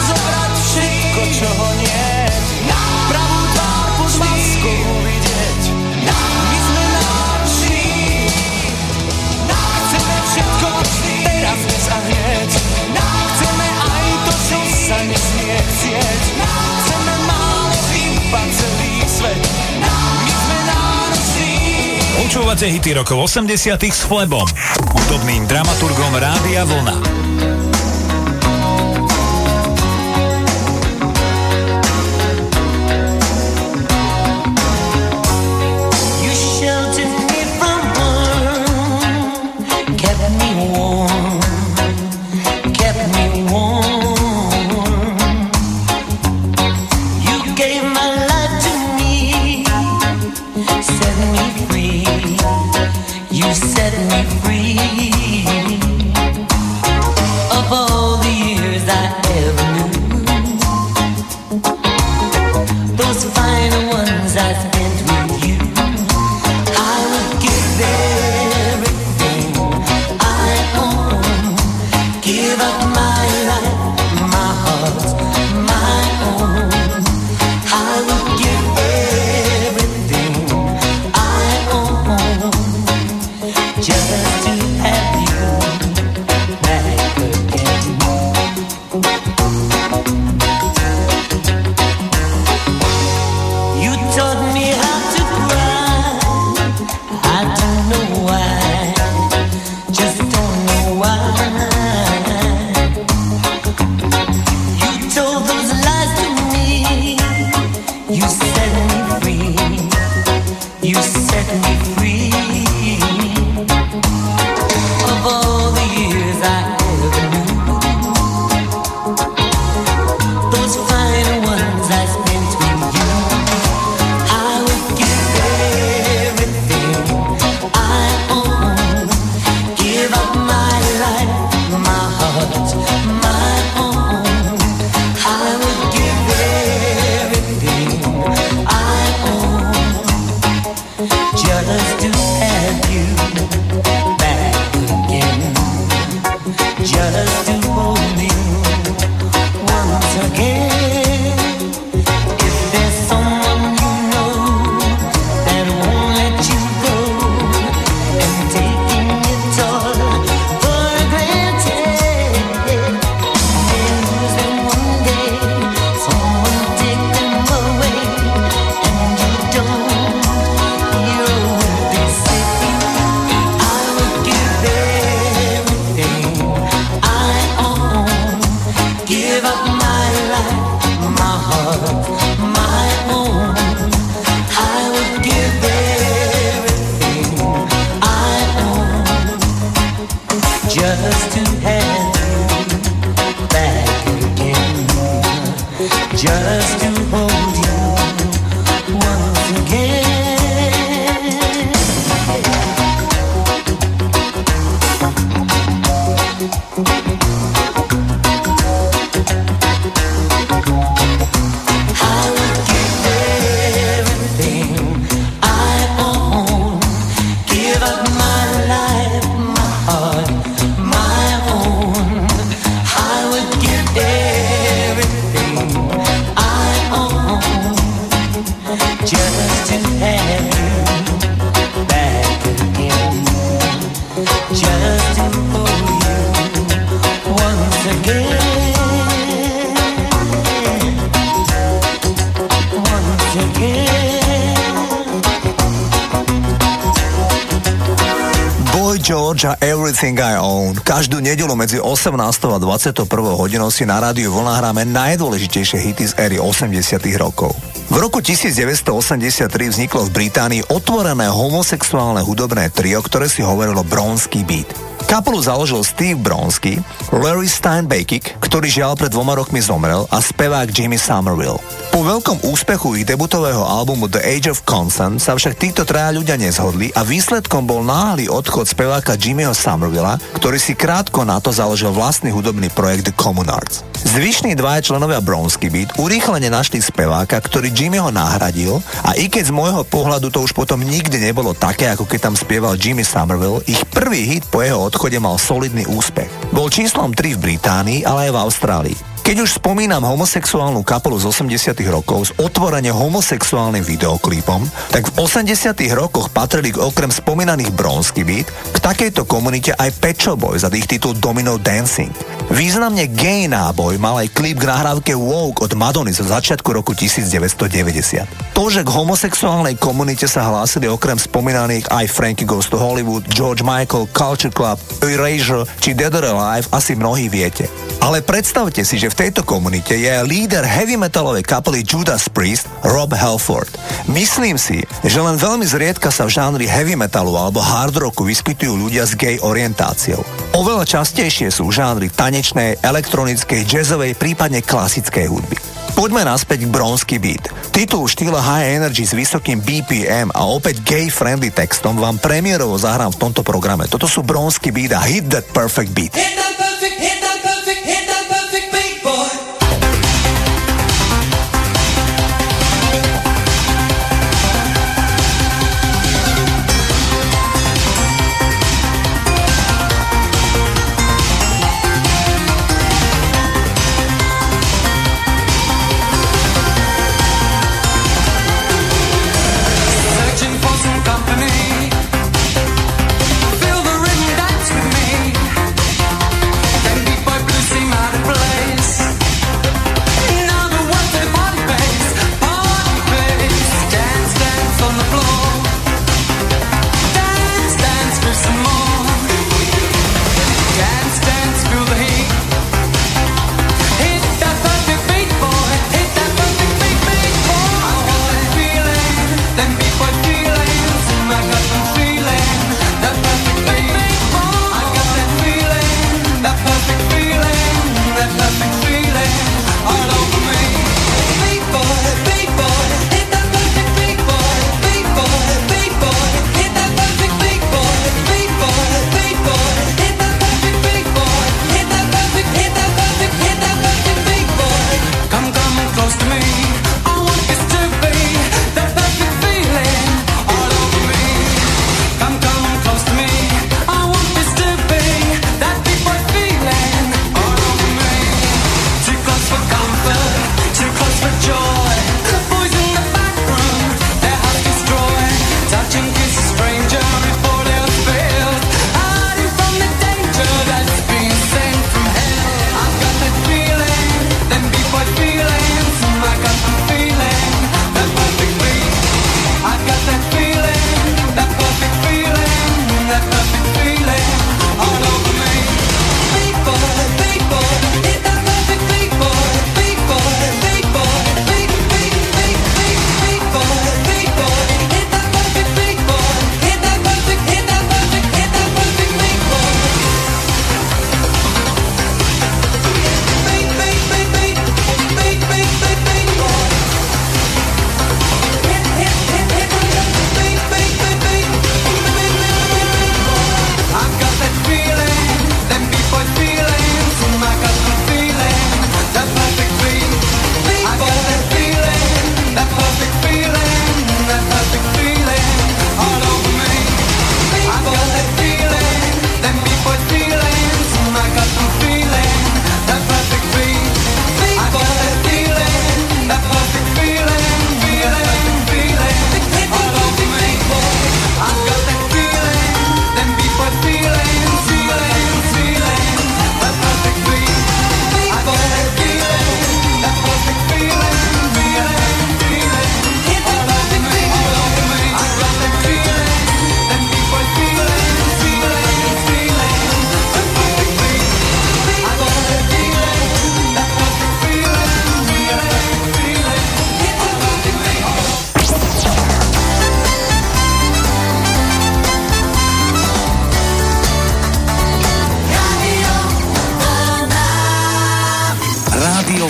zobrať všetko, čoho nie, pravú tvár pod maskou vidieť, my sme nároční. Chceme všetko teraz, dnes a hneď, chceme aj to, čo sa nesmie chcieť, chceme málo, iba celý svet, my sme nároční. Počúvate hity rokov osemdesiatych s Flebom, hudobným dramaturgom Rádia Vlna. You sheltered me from harm, kept me warm, kept me warm. You gave my life to me, set me free, you set me free. Of all the years I ever knew, those final ones I spent with you, I would give everything I own, give up my life, my heart, my own. I would give everything Každú nedeľu medzi osemnástou a dvadsiatou prvou hodinou si na rádiu Vlna hráme najdôležitejšie hity z éry osemdesiatych rokov. V roku devätnásťstoosemdesiattri vzniklo v Británii otvorené homosexuálne hudobné trio, ktoré si hovorilo Bronski Beat. Kapelu založil Steve Bronski, Larry Steinbackick, ktorý žiaľ pred dvoma rokmi zomrel, a spevák Jimmy Somerville. Po veľkom úspechu ich debutového albumu The Age of Consent sa však títo traja ľudia nezhodli a výsledkom bol náhly odchod speváka Jimmyho Somervilla, ktorý si krátko na to založil vlastný hudobný projekt The Common Arts. Zvyšní dvaja členovia Bronski Beat urýchlene našli speváka, ktorý Jimmyho nahradil, a i keď z môjho pohľadu to už potom nikdy nebolo také, ako keď tam spieval Jimmy Somerville, ich prvý hit po jeho odchode mal solidný úspech. Bol číslom tri v Británii, ale aj v Austrálii. Keď už spomínam homosexuálnu kapelu z osemdesiatych rokov s otvorene homosexuálnym videoklipom, tak v osemdesiatych rokoch patrili k okrem spomínaných Bronski Beat k takejto komunite aj Pet Shop Boys za ich titul Domino Dancing. Významne gay náboj mal aj klip k nahrávke Woke od Madony zo začiatku roku devätnásťstodeväťdesiat. To, že k homosexuálnej komunite sa hlásili okrem spomínaných aj Frankie Goes to Hollywood, George Michael, Culture Club, Erasure či Dead or Alive, asi mnohí viete. Ale predstavte si, že v tejto komunite je líder heavy metalovej kapely Judas Priest Rob Halford. Myslím si, že len veľmi zriedka sa v žánri heavy metalu alebo hard rocku vyskytujú ľudia s gay orientáciou. Oveľa častejšie sú žánry tanečnej, elektronickej, jazzovej, prípadne klasickej hudby. Poďme naspäť k Bronski Beat. Titul štýla High Energy s vysokým bé pé em a opäť gay-friendly textom vám premiérovo zahrám v tomto programe. Toto sú Bronski Beat a Hit That Perfect Beat. Hit that perfect, hit that perfect, hit that perfect beat, boy. Company, feel the rhythm that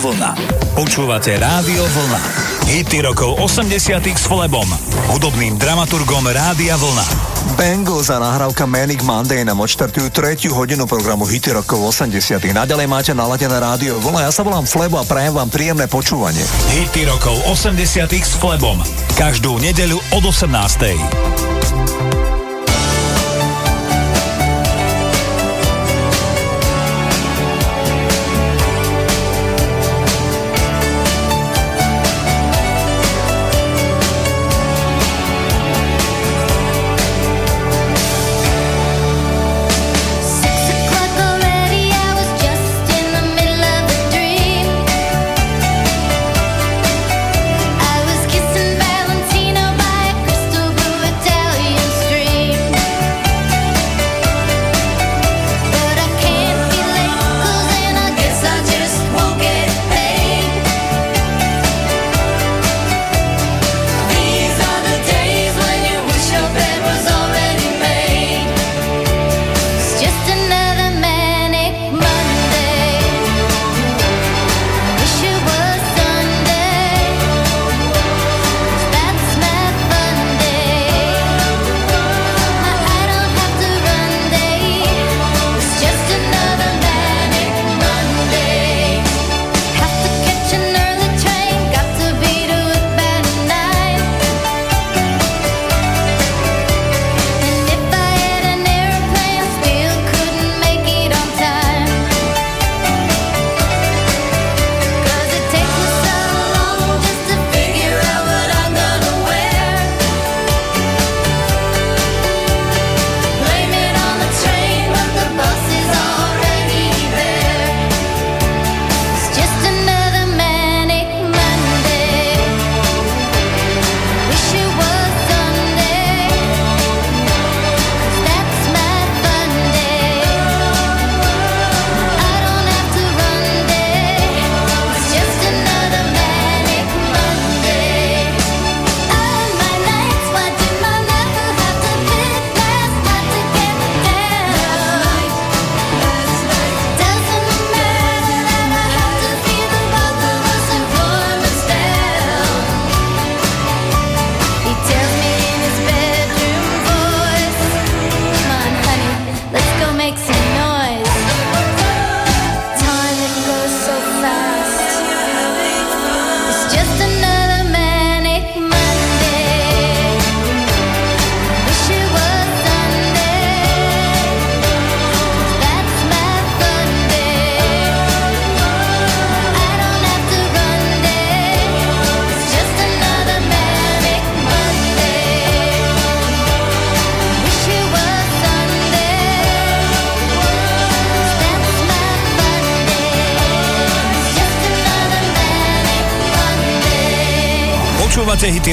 Vlna. Počúvate Rádio Vlna. Hity rokov osemdesiatych s Flebom, hudobným dramaturgom Rádia Vlna. Bangles a nahrávka Manic Monday nám odštartujú tretiu hodinu programu Hity rokov osemdesiatych. Naďalej máte naladené Rádio Vlna. Ja sa volám Flebo a prajem vám príjemné počúvanie. Hity rokov osemdesiatych s Flebom. Každú nedeľu od osemnástej. Hity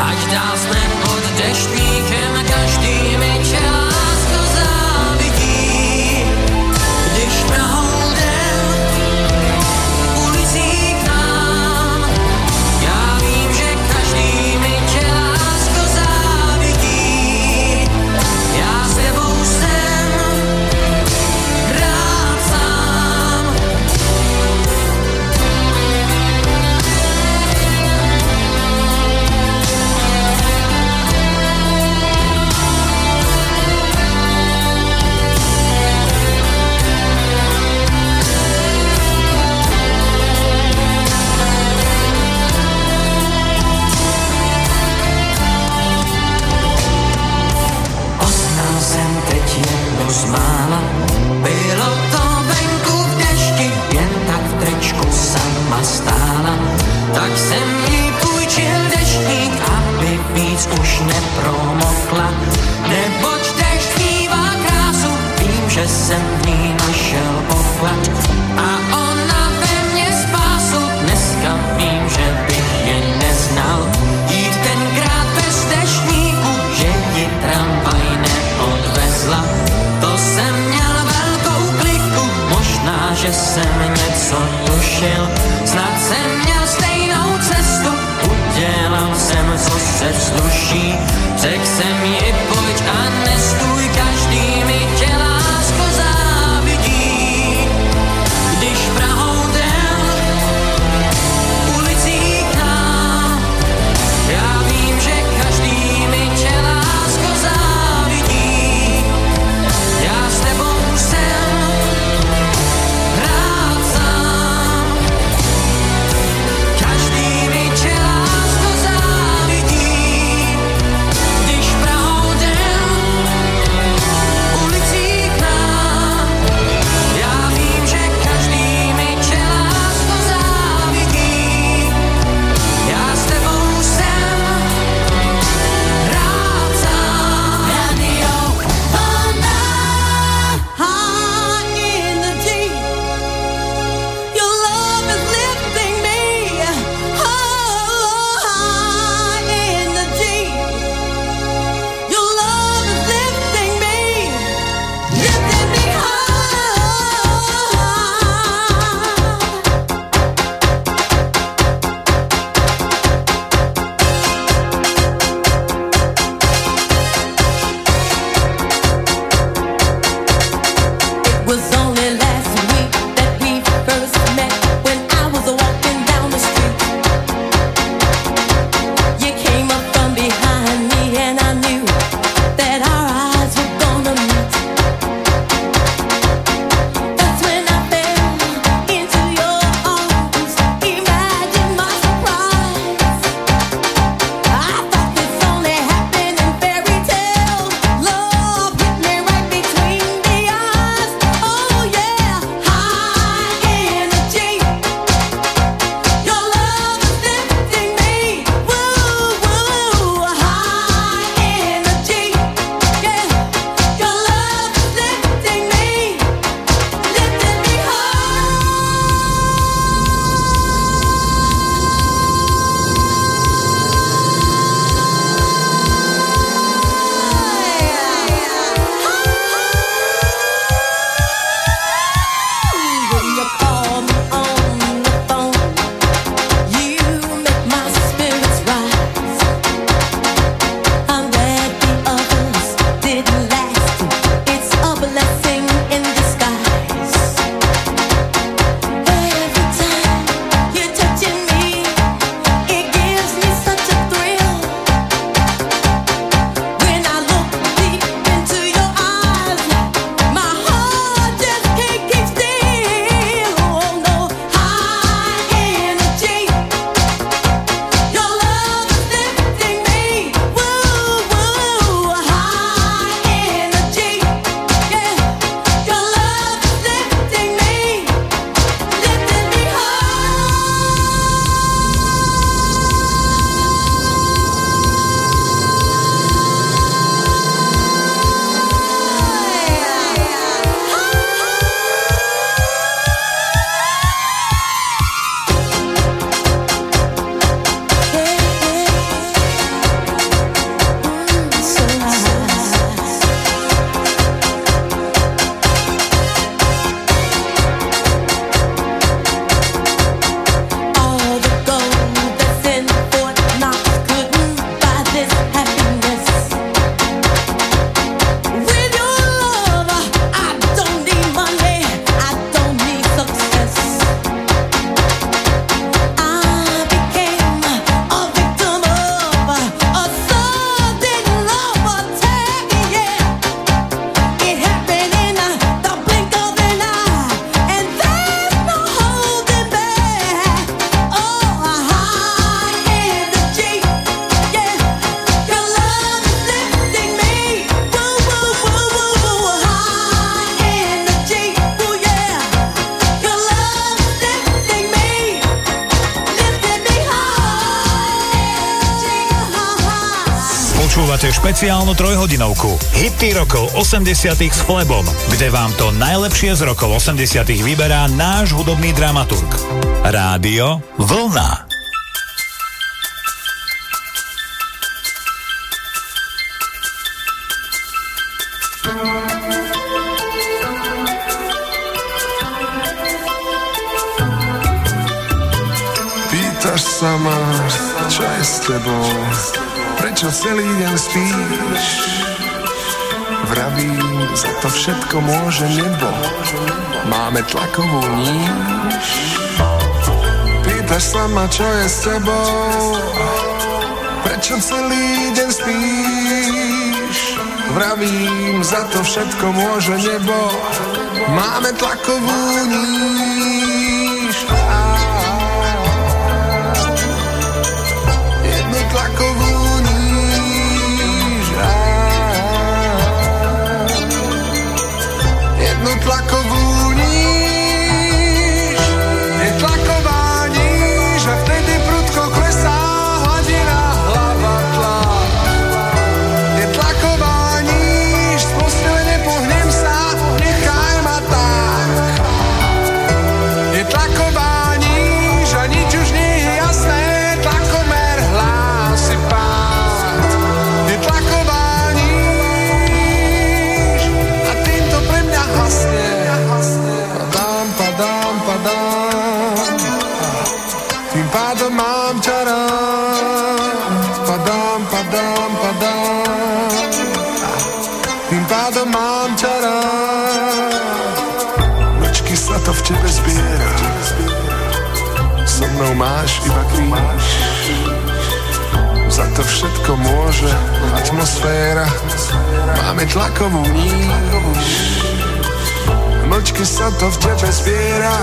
Ať dál sme Počúvate špeciálnu trojhodinovku Hity rokov osemdesiatych s Flebom, kde vám to najlepšie z rokov osemdesiatych vyberá náš hudobný dramaturg. Rádio Vlna. Pýtaš sa ma, čo je s tebou? Prečo celý deň spíš? Vravím, za to všetko môže nebo. Máme tlakovú níž. Pýtaš sa ma, čo je s tebou? Prečo celý deň spíš? Vravím, za to všetko môže nebo. Máme tlakovú níž. A jednu tlakovú. Tlakovú níž, je tlaková níž a vtedy prudko klesá hladina, hlava tlak. Je tlaková níž, z postele nepohnem sa, nechaj ma tak. Je tlaková níž a nič už nie je jasné, tlakomer hlási pád. Je tlaková níž a týmto pre mňa hlasne. Tým pádom mám ťa rád. Padám, padám, padám. Tým pádom mám ťa rád. Mlčky sa to v tebe zbiera. So mnou máš iba kríž. Za to všetko môže atmosféra. Máme tlakovú níž. Mlčky sa to v tebe zbiera.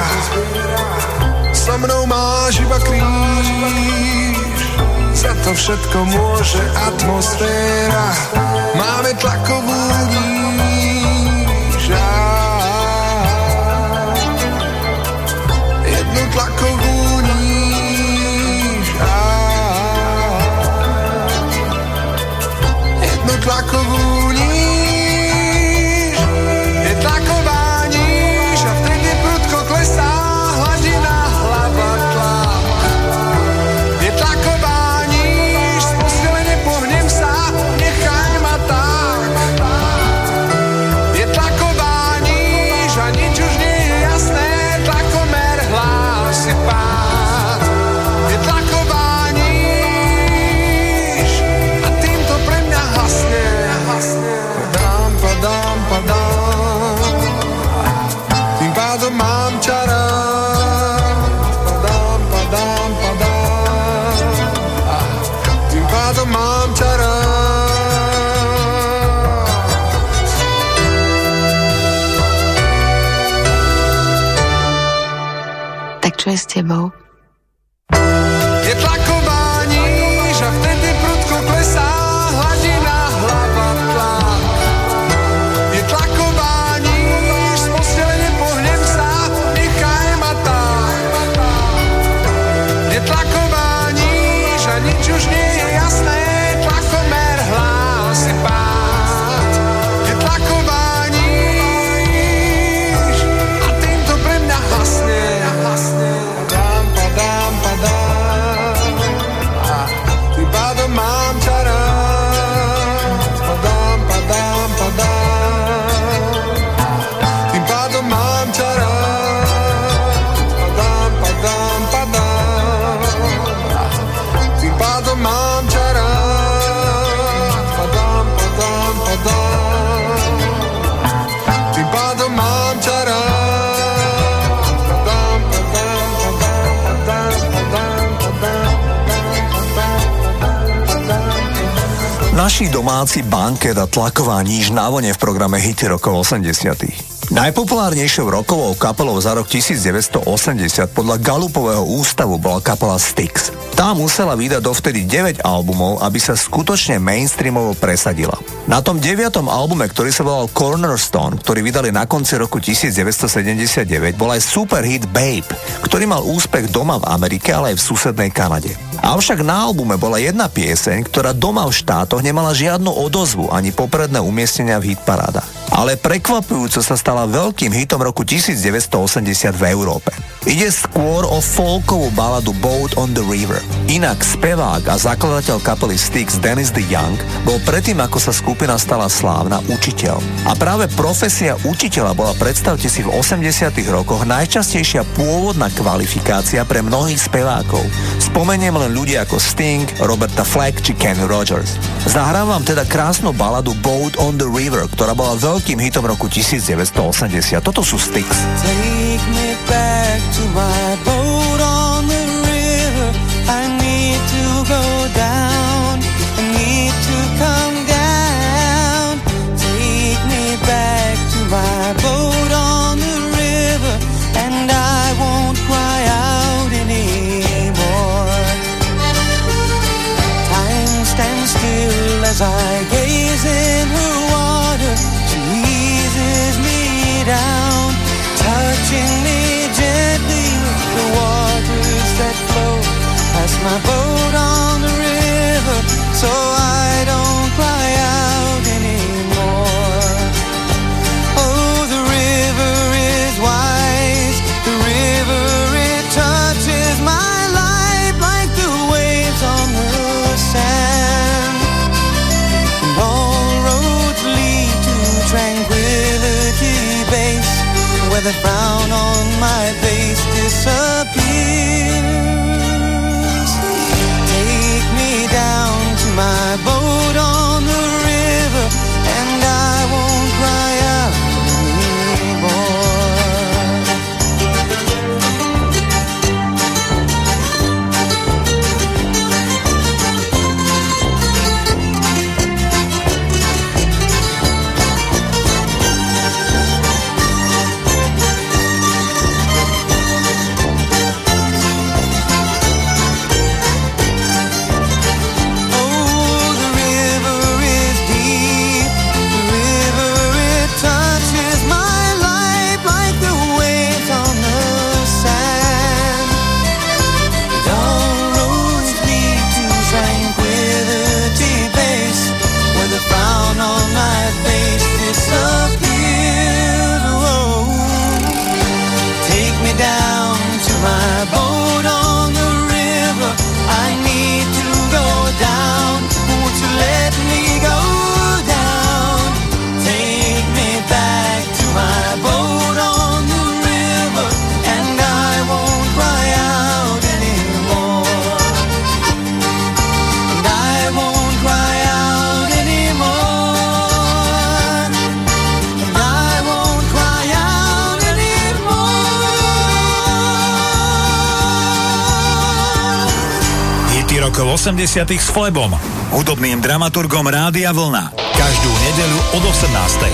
So mnou máš iba kríž. Za to všetko môže atmosféra. Máme tlakovú níž. Jednu tlakovú níž. Jednu tlakovú níž. Je tlaková. Čo je s tebou? Je tlaková níž a vtedy prudko klesá hladina, hlava tlak. Je tlaková níž, z postele nepohnem sa, nechaj ma tak. Je tlaková níž a nič už nie je jasné, tlakomer hlási pád. Je tlaková níž a týmto pre mňa hasne. Hasne. Naši domáci banket a tlaková níž návone v programe Hity rokov osemdesiatych. Najpopulárnejšou rokovou kapelou za rok devätnásťstoosemdesiat podľa Galupového ústavu bola kapela Styx. Tá musela vydať dovtedy deväť albumov, aby sa skutočne mainstreamovo presadila. Na tom deviatom albume, ktorý sa volal Cornerstone, ktorý vydali na konci roku devätnásťstosedemdesiatdeväť, bol aj superhit Babe, ktorý mal úspech doma v Amerike, ale aj v susednej Kanade. Avšak na albume bola jedna pieseň, ktorá doma v štátoch nemala žiadnu odozvu ani popredné umiestnenia v hitparádach. Ale prekvapujúco sa stala veľkým hitom roku devätnásťstoosemdesiat v Európe. Ide skôr o folkovú baladu Boat on the River. Inak spevák a zakladateľ kapely Styx Dennis the Young bol predtým, ako sa skupina stala slávna, učiteľ. A práve profesia učiteľa bola, predstavte si, v osemdesiatych rokoch najčastejšia pôvodná kvalifikácia pre mnohých spevákov. Spomeniem len ľudí ako Sting, Roberta Flack či Kenny Rogers. Zahrávam teda krásnu baladu Boat on the River, ktorá bola veľmi veľkým hitom roku devätnásťstoosemdesiat. Toto sú Styx. Take me back to my boat on the river. I need to go down. I need to come down. Take me back to my boat on the river. And I won't cry out anymore. Time stands still as I gaze in her. Down, touching me gently with the waters that flow past my boat on the river, so I don't cry out anymore. Oh, the river is wise, the river it touches my life like the waves on the sand. And all roads lead to tranquility. Where the frown on my face disappears. Take me down to my boat on the river, and I won't cry out osemdesiatych s Flebom, hudobným dramaturgom Rádia Vlna. Každú nedeľu od osemnástej.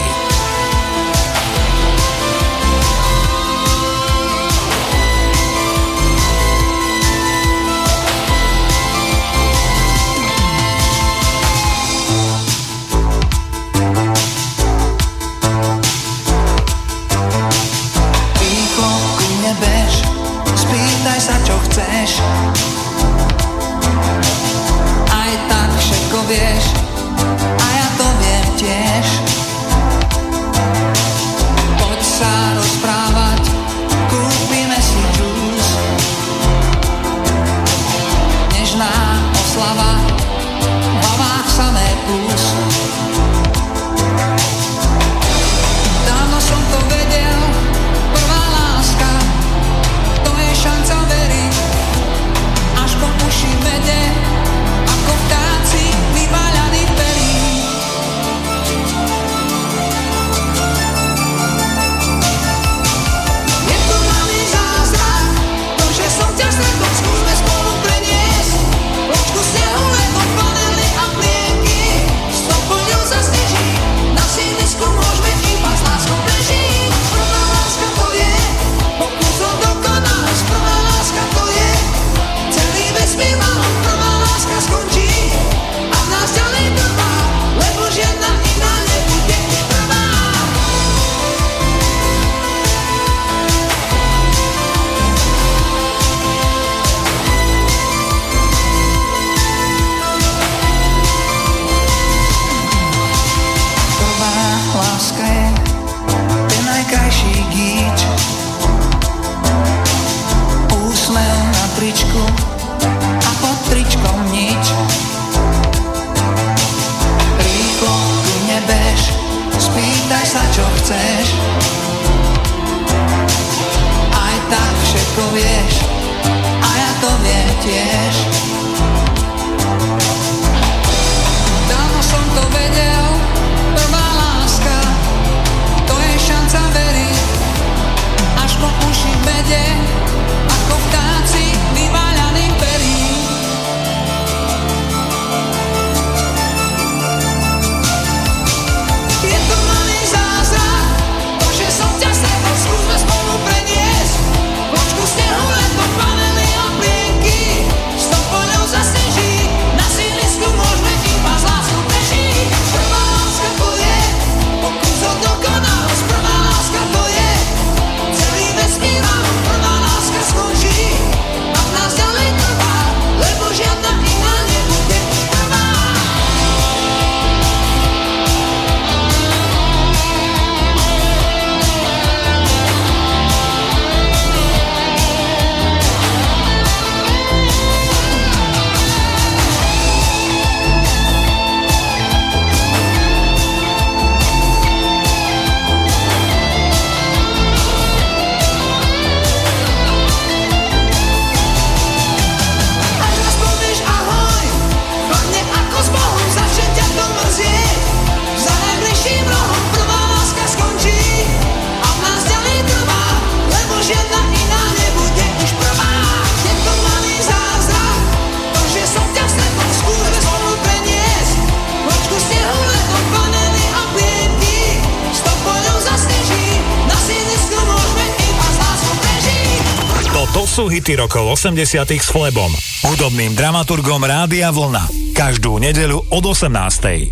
sú hity rokov osemdesiatych s Flebom, hudobným dramaturgom Rádia Vlna. Každú nedeľu od osemnástej.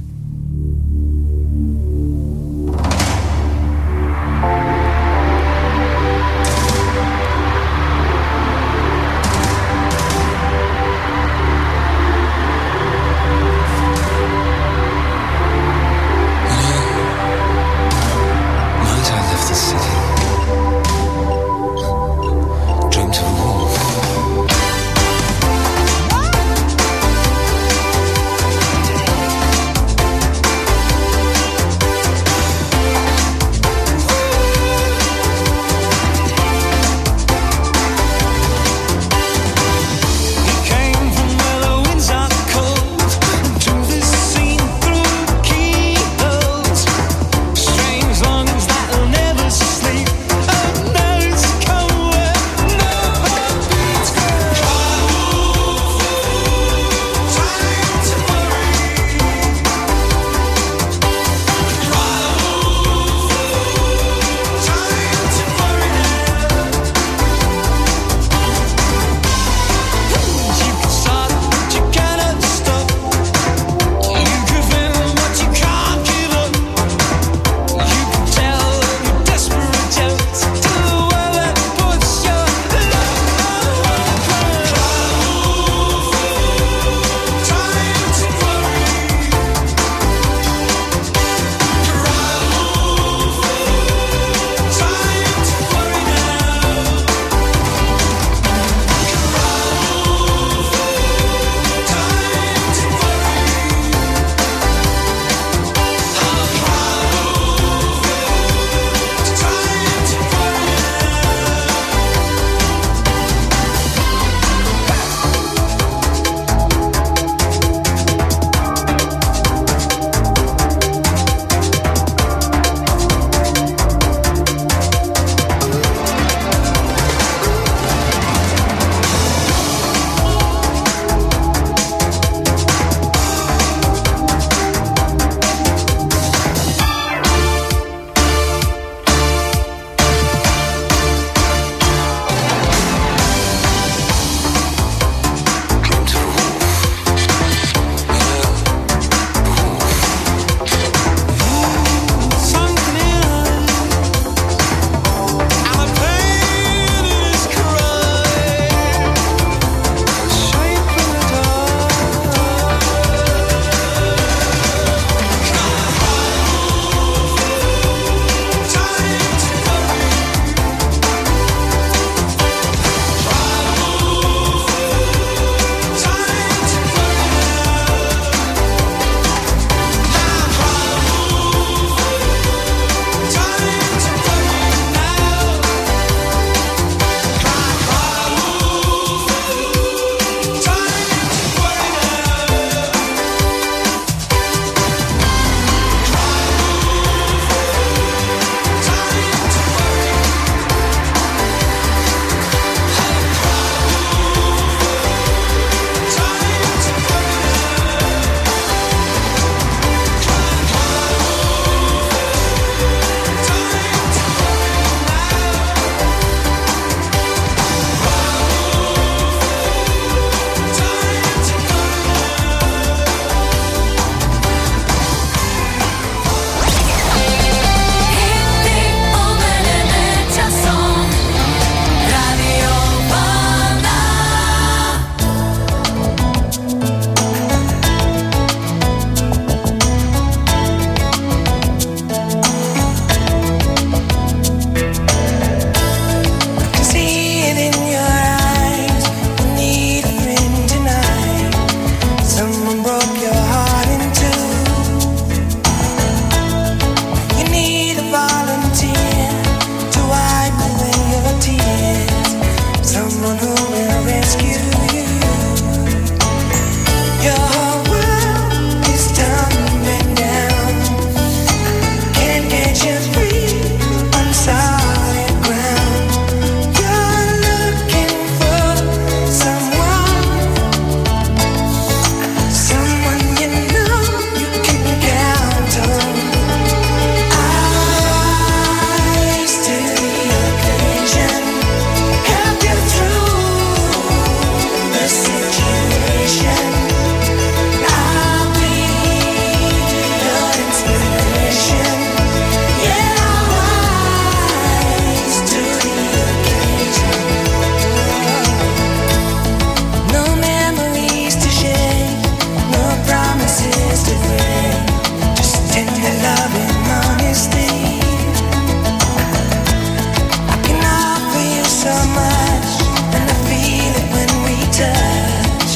so much, and I feel it when we touch.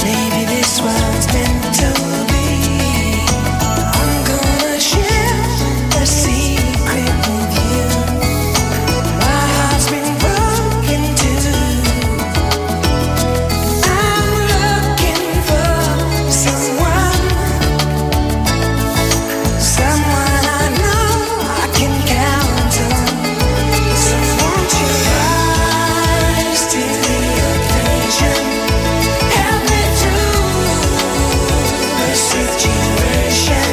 Maybe this one's meant to be. I'm gonna share a secret with you. My heart's been broken too. I'm looking for someone, someone I know I can count on. So won't you rise to the occasion? Help me through the situation.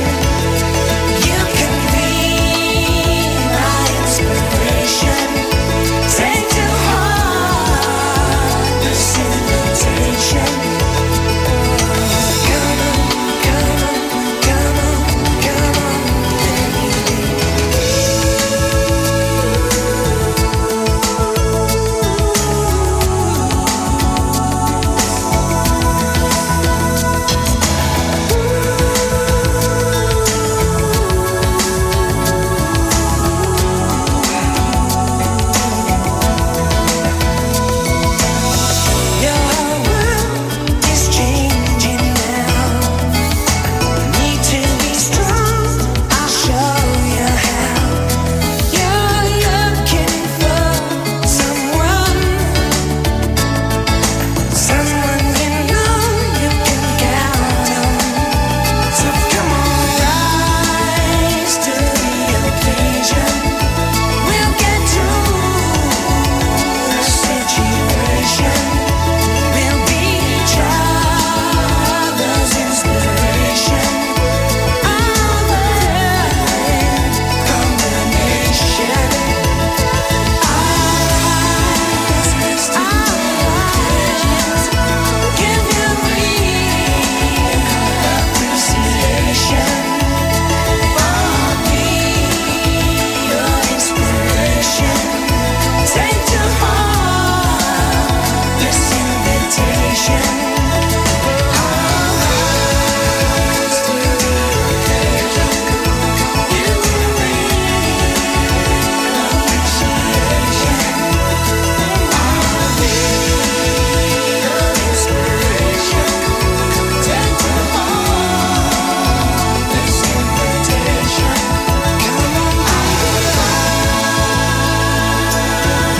You can be my inspiration. Take to heart this invitation. Come on, come on, come on, come on, baby. Your whole world is changing now. Need to be strong, I'll show you how. You're looking for someone, someone you know you can count on. So come on, rise to the occasion. We'll get through the situation. We'll be each other's inspiration. Our perfect combination. Our eyes, our eyes, give you real appreciation. I'll be your inspiration. Take to heart this invitation. I'll rise to the occasion. Give you real appreciation. I'll be your inspiration. Take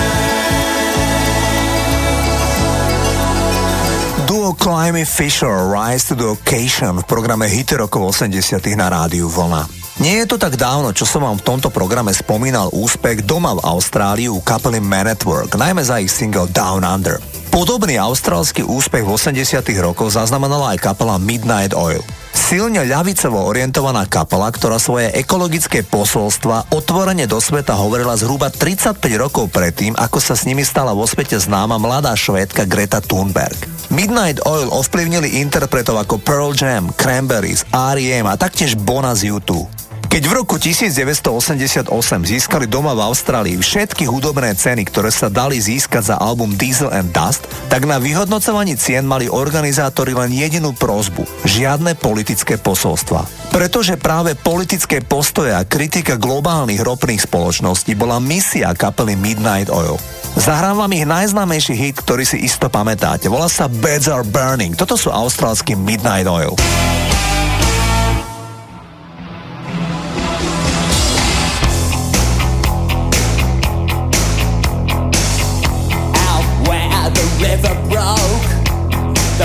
to heart this invitation. Come on, Duo Climby Fisher, Rise to the Occasion v programe Hity rokov osemdesiatych na Rádiu Vlna. Nie je to tak dávno, čo som vám v tomto programe spomínal úspech doma v Austrálii u kapely Man at Work, najmä za ich single Down Under. Podobný austrálsky úspech v osemdesiatych rokoch zaznamenala aj kapela Midnight Oil. Silne ľavicovo orientovaná kapela, ktorá svoje ekologické posolstva otvorene do sveta hovorila zhruba tridsaťpäť rokov predtým, ako sa s nimi stala vo svete známa mladá švédka Greta Thunberg. Midnight Oil ovplyvnili interpretov ako Pearl Jam, Cranberries, er í em a taktiež Bona z ú dva. Keď v roku devätnásťstoosemdesiatosem získali doma v Austrálii všetky hudobné ceny, ktoré sa dali získať za album Diesel and Dust, tak na vyhodnocovaní cien mali organizátori len jedinú prosbu – žiadne politické posolstva. Pretože práve politické postoje a kritika globálnych ropných spoločností bola misia kapely Midnight Oil. Zahrávam ich najznámejší hit, ktorý si isto pamätáte. Volá sa Beds Are Burning. Toto sú austrálsky Midnight Oil. Belongs to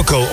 rokov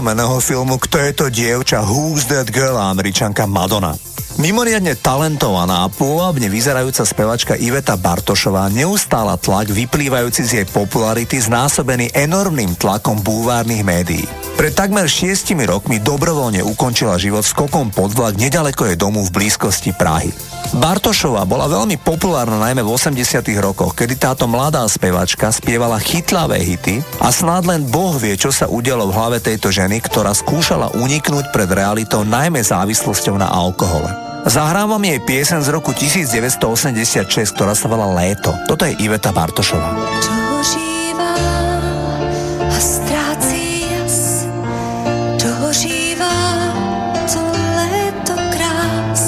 Meného filmu Kto je to dievča, Who's That Girl, a Američanka Madonna. Mimoriadne talentovaná a pôvabne vyzerajúca spevačka Iveta Bartošová neustála tlak vyplývajúci z jej popularity znásobený enormným tlakom bulvárnych médií. Pred takmer šiestimi rokmi dobrovoľne ukončila život skokom pod vlak nedaleko jej domu v blízkosti Prahy. Bartošová bola veľmi populárna najmä v osemdesiatych rokoch, kedy táto mladá spevačka spievala chytlavé hity a snáď len Boh vie, čo sa udialo v hlave tejto ženy, ktorá skúšala uniknúť pred realitou najmä závislosťou na alkohole. Zahrávam jej pieseň z roku devätnásťstoosemdesiatšesť, ktorá sa volá Léto. Toto je Iveta Bartošová. Čo žívam a stráci jas, čo žívam, to léto krás,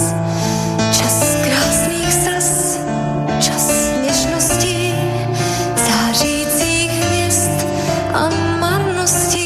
čas krásných srdc, čas nežností, zářících hviezd a marností.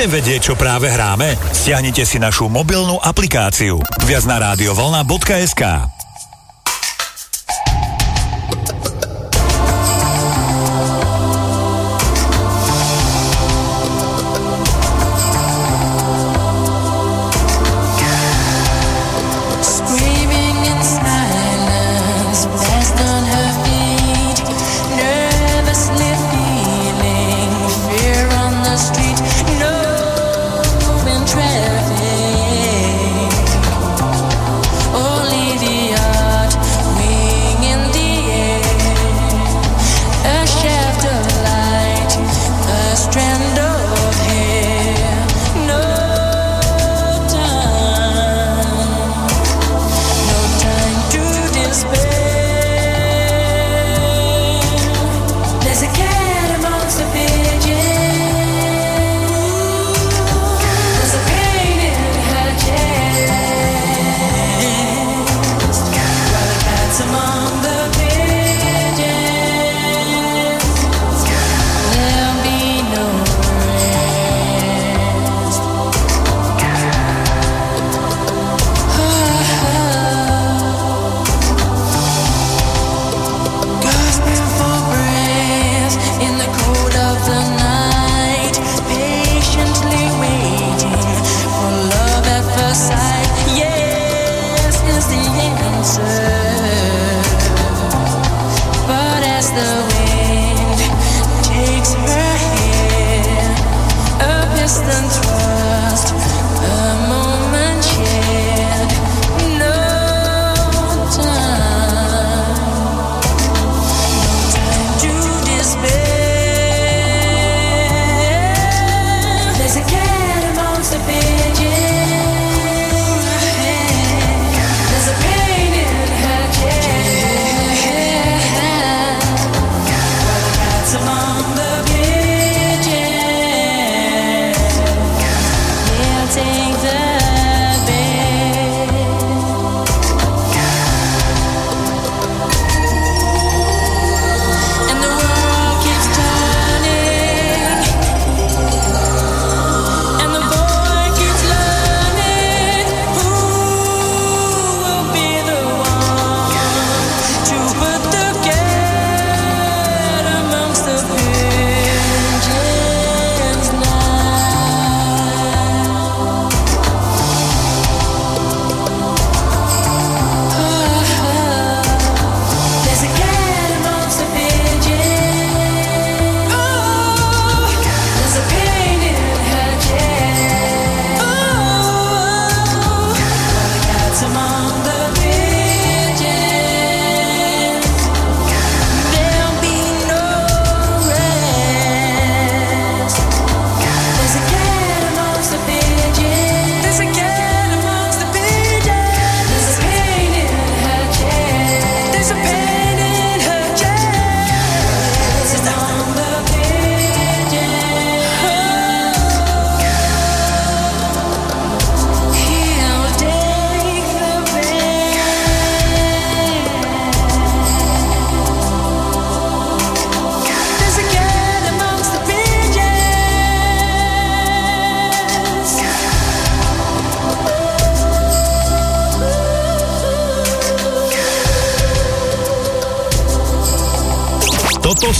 Chcete vedieť, čo práve hráme? Stiahnite si našu mobilnú aplikáciu. Viac na rádio vlna bodka es ká.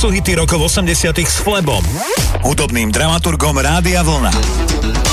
Sú hity rokov osemdesiatych s Flebom, hudobným dramaturgom Rádia Vlna.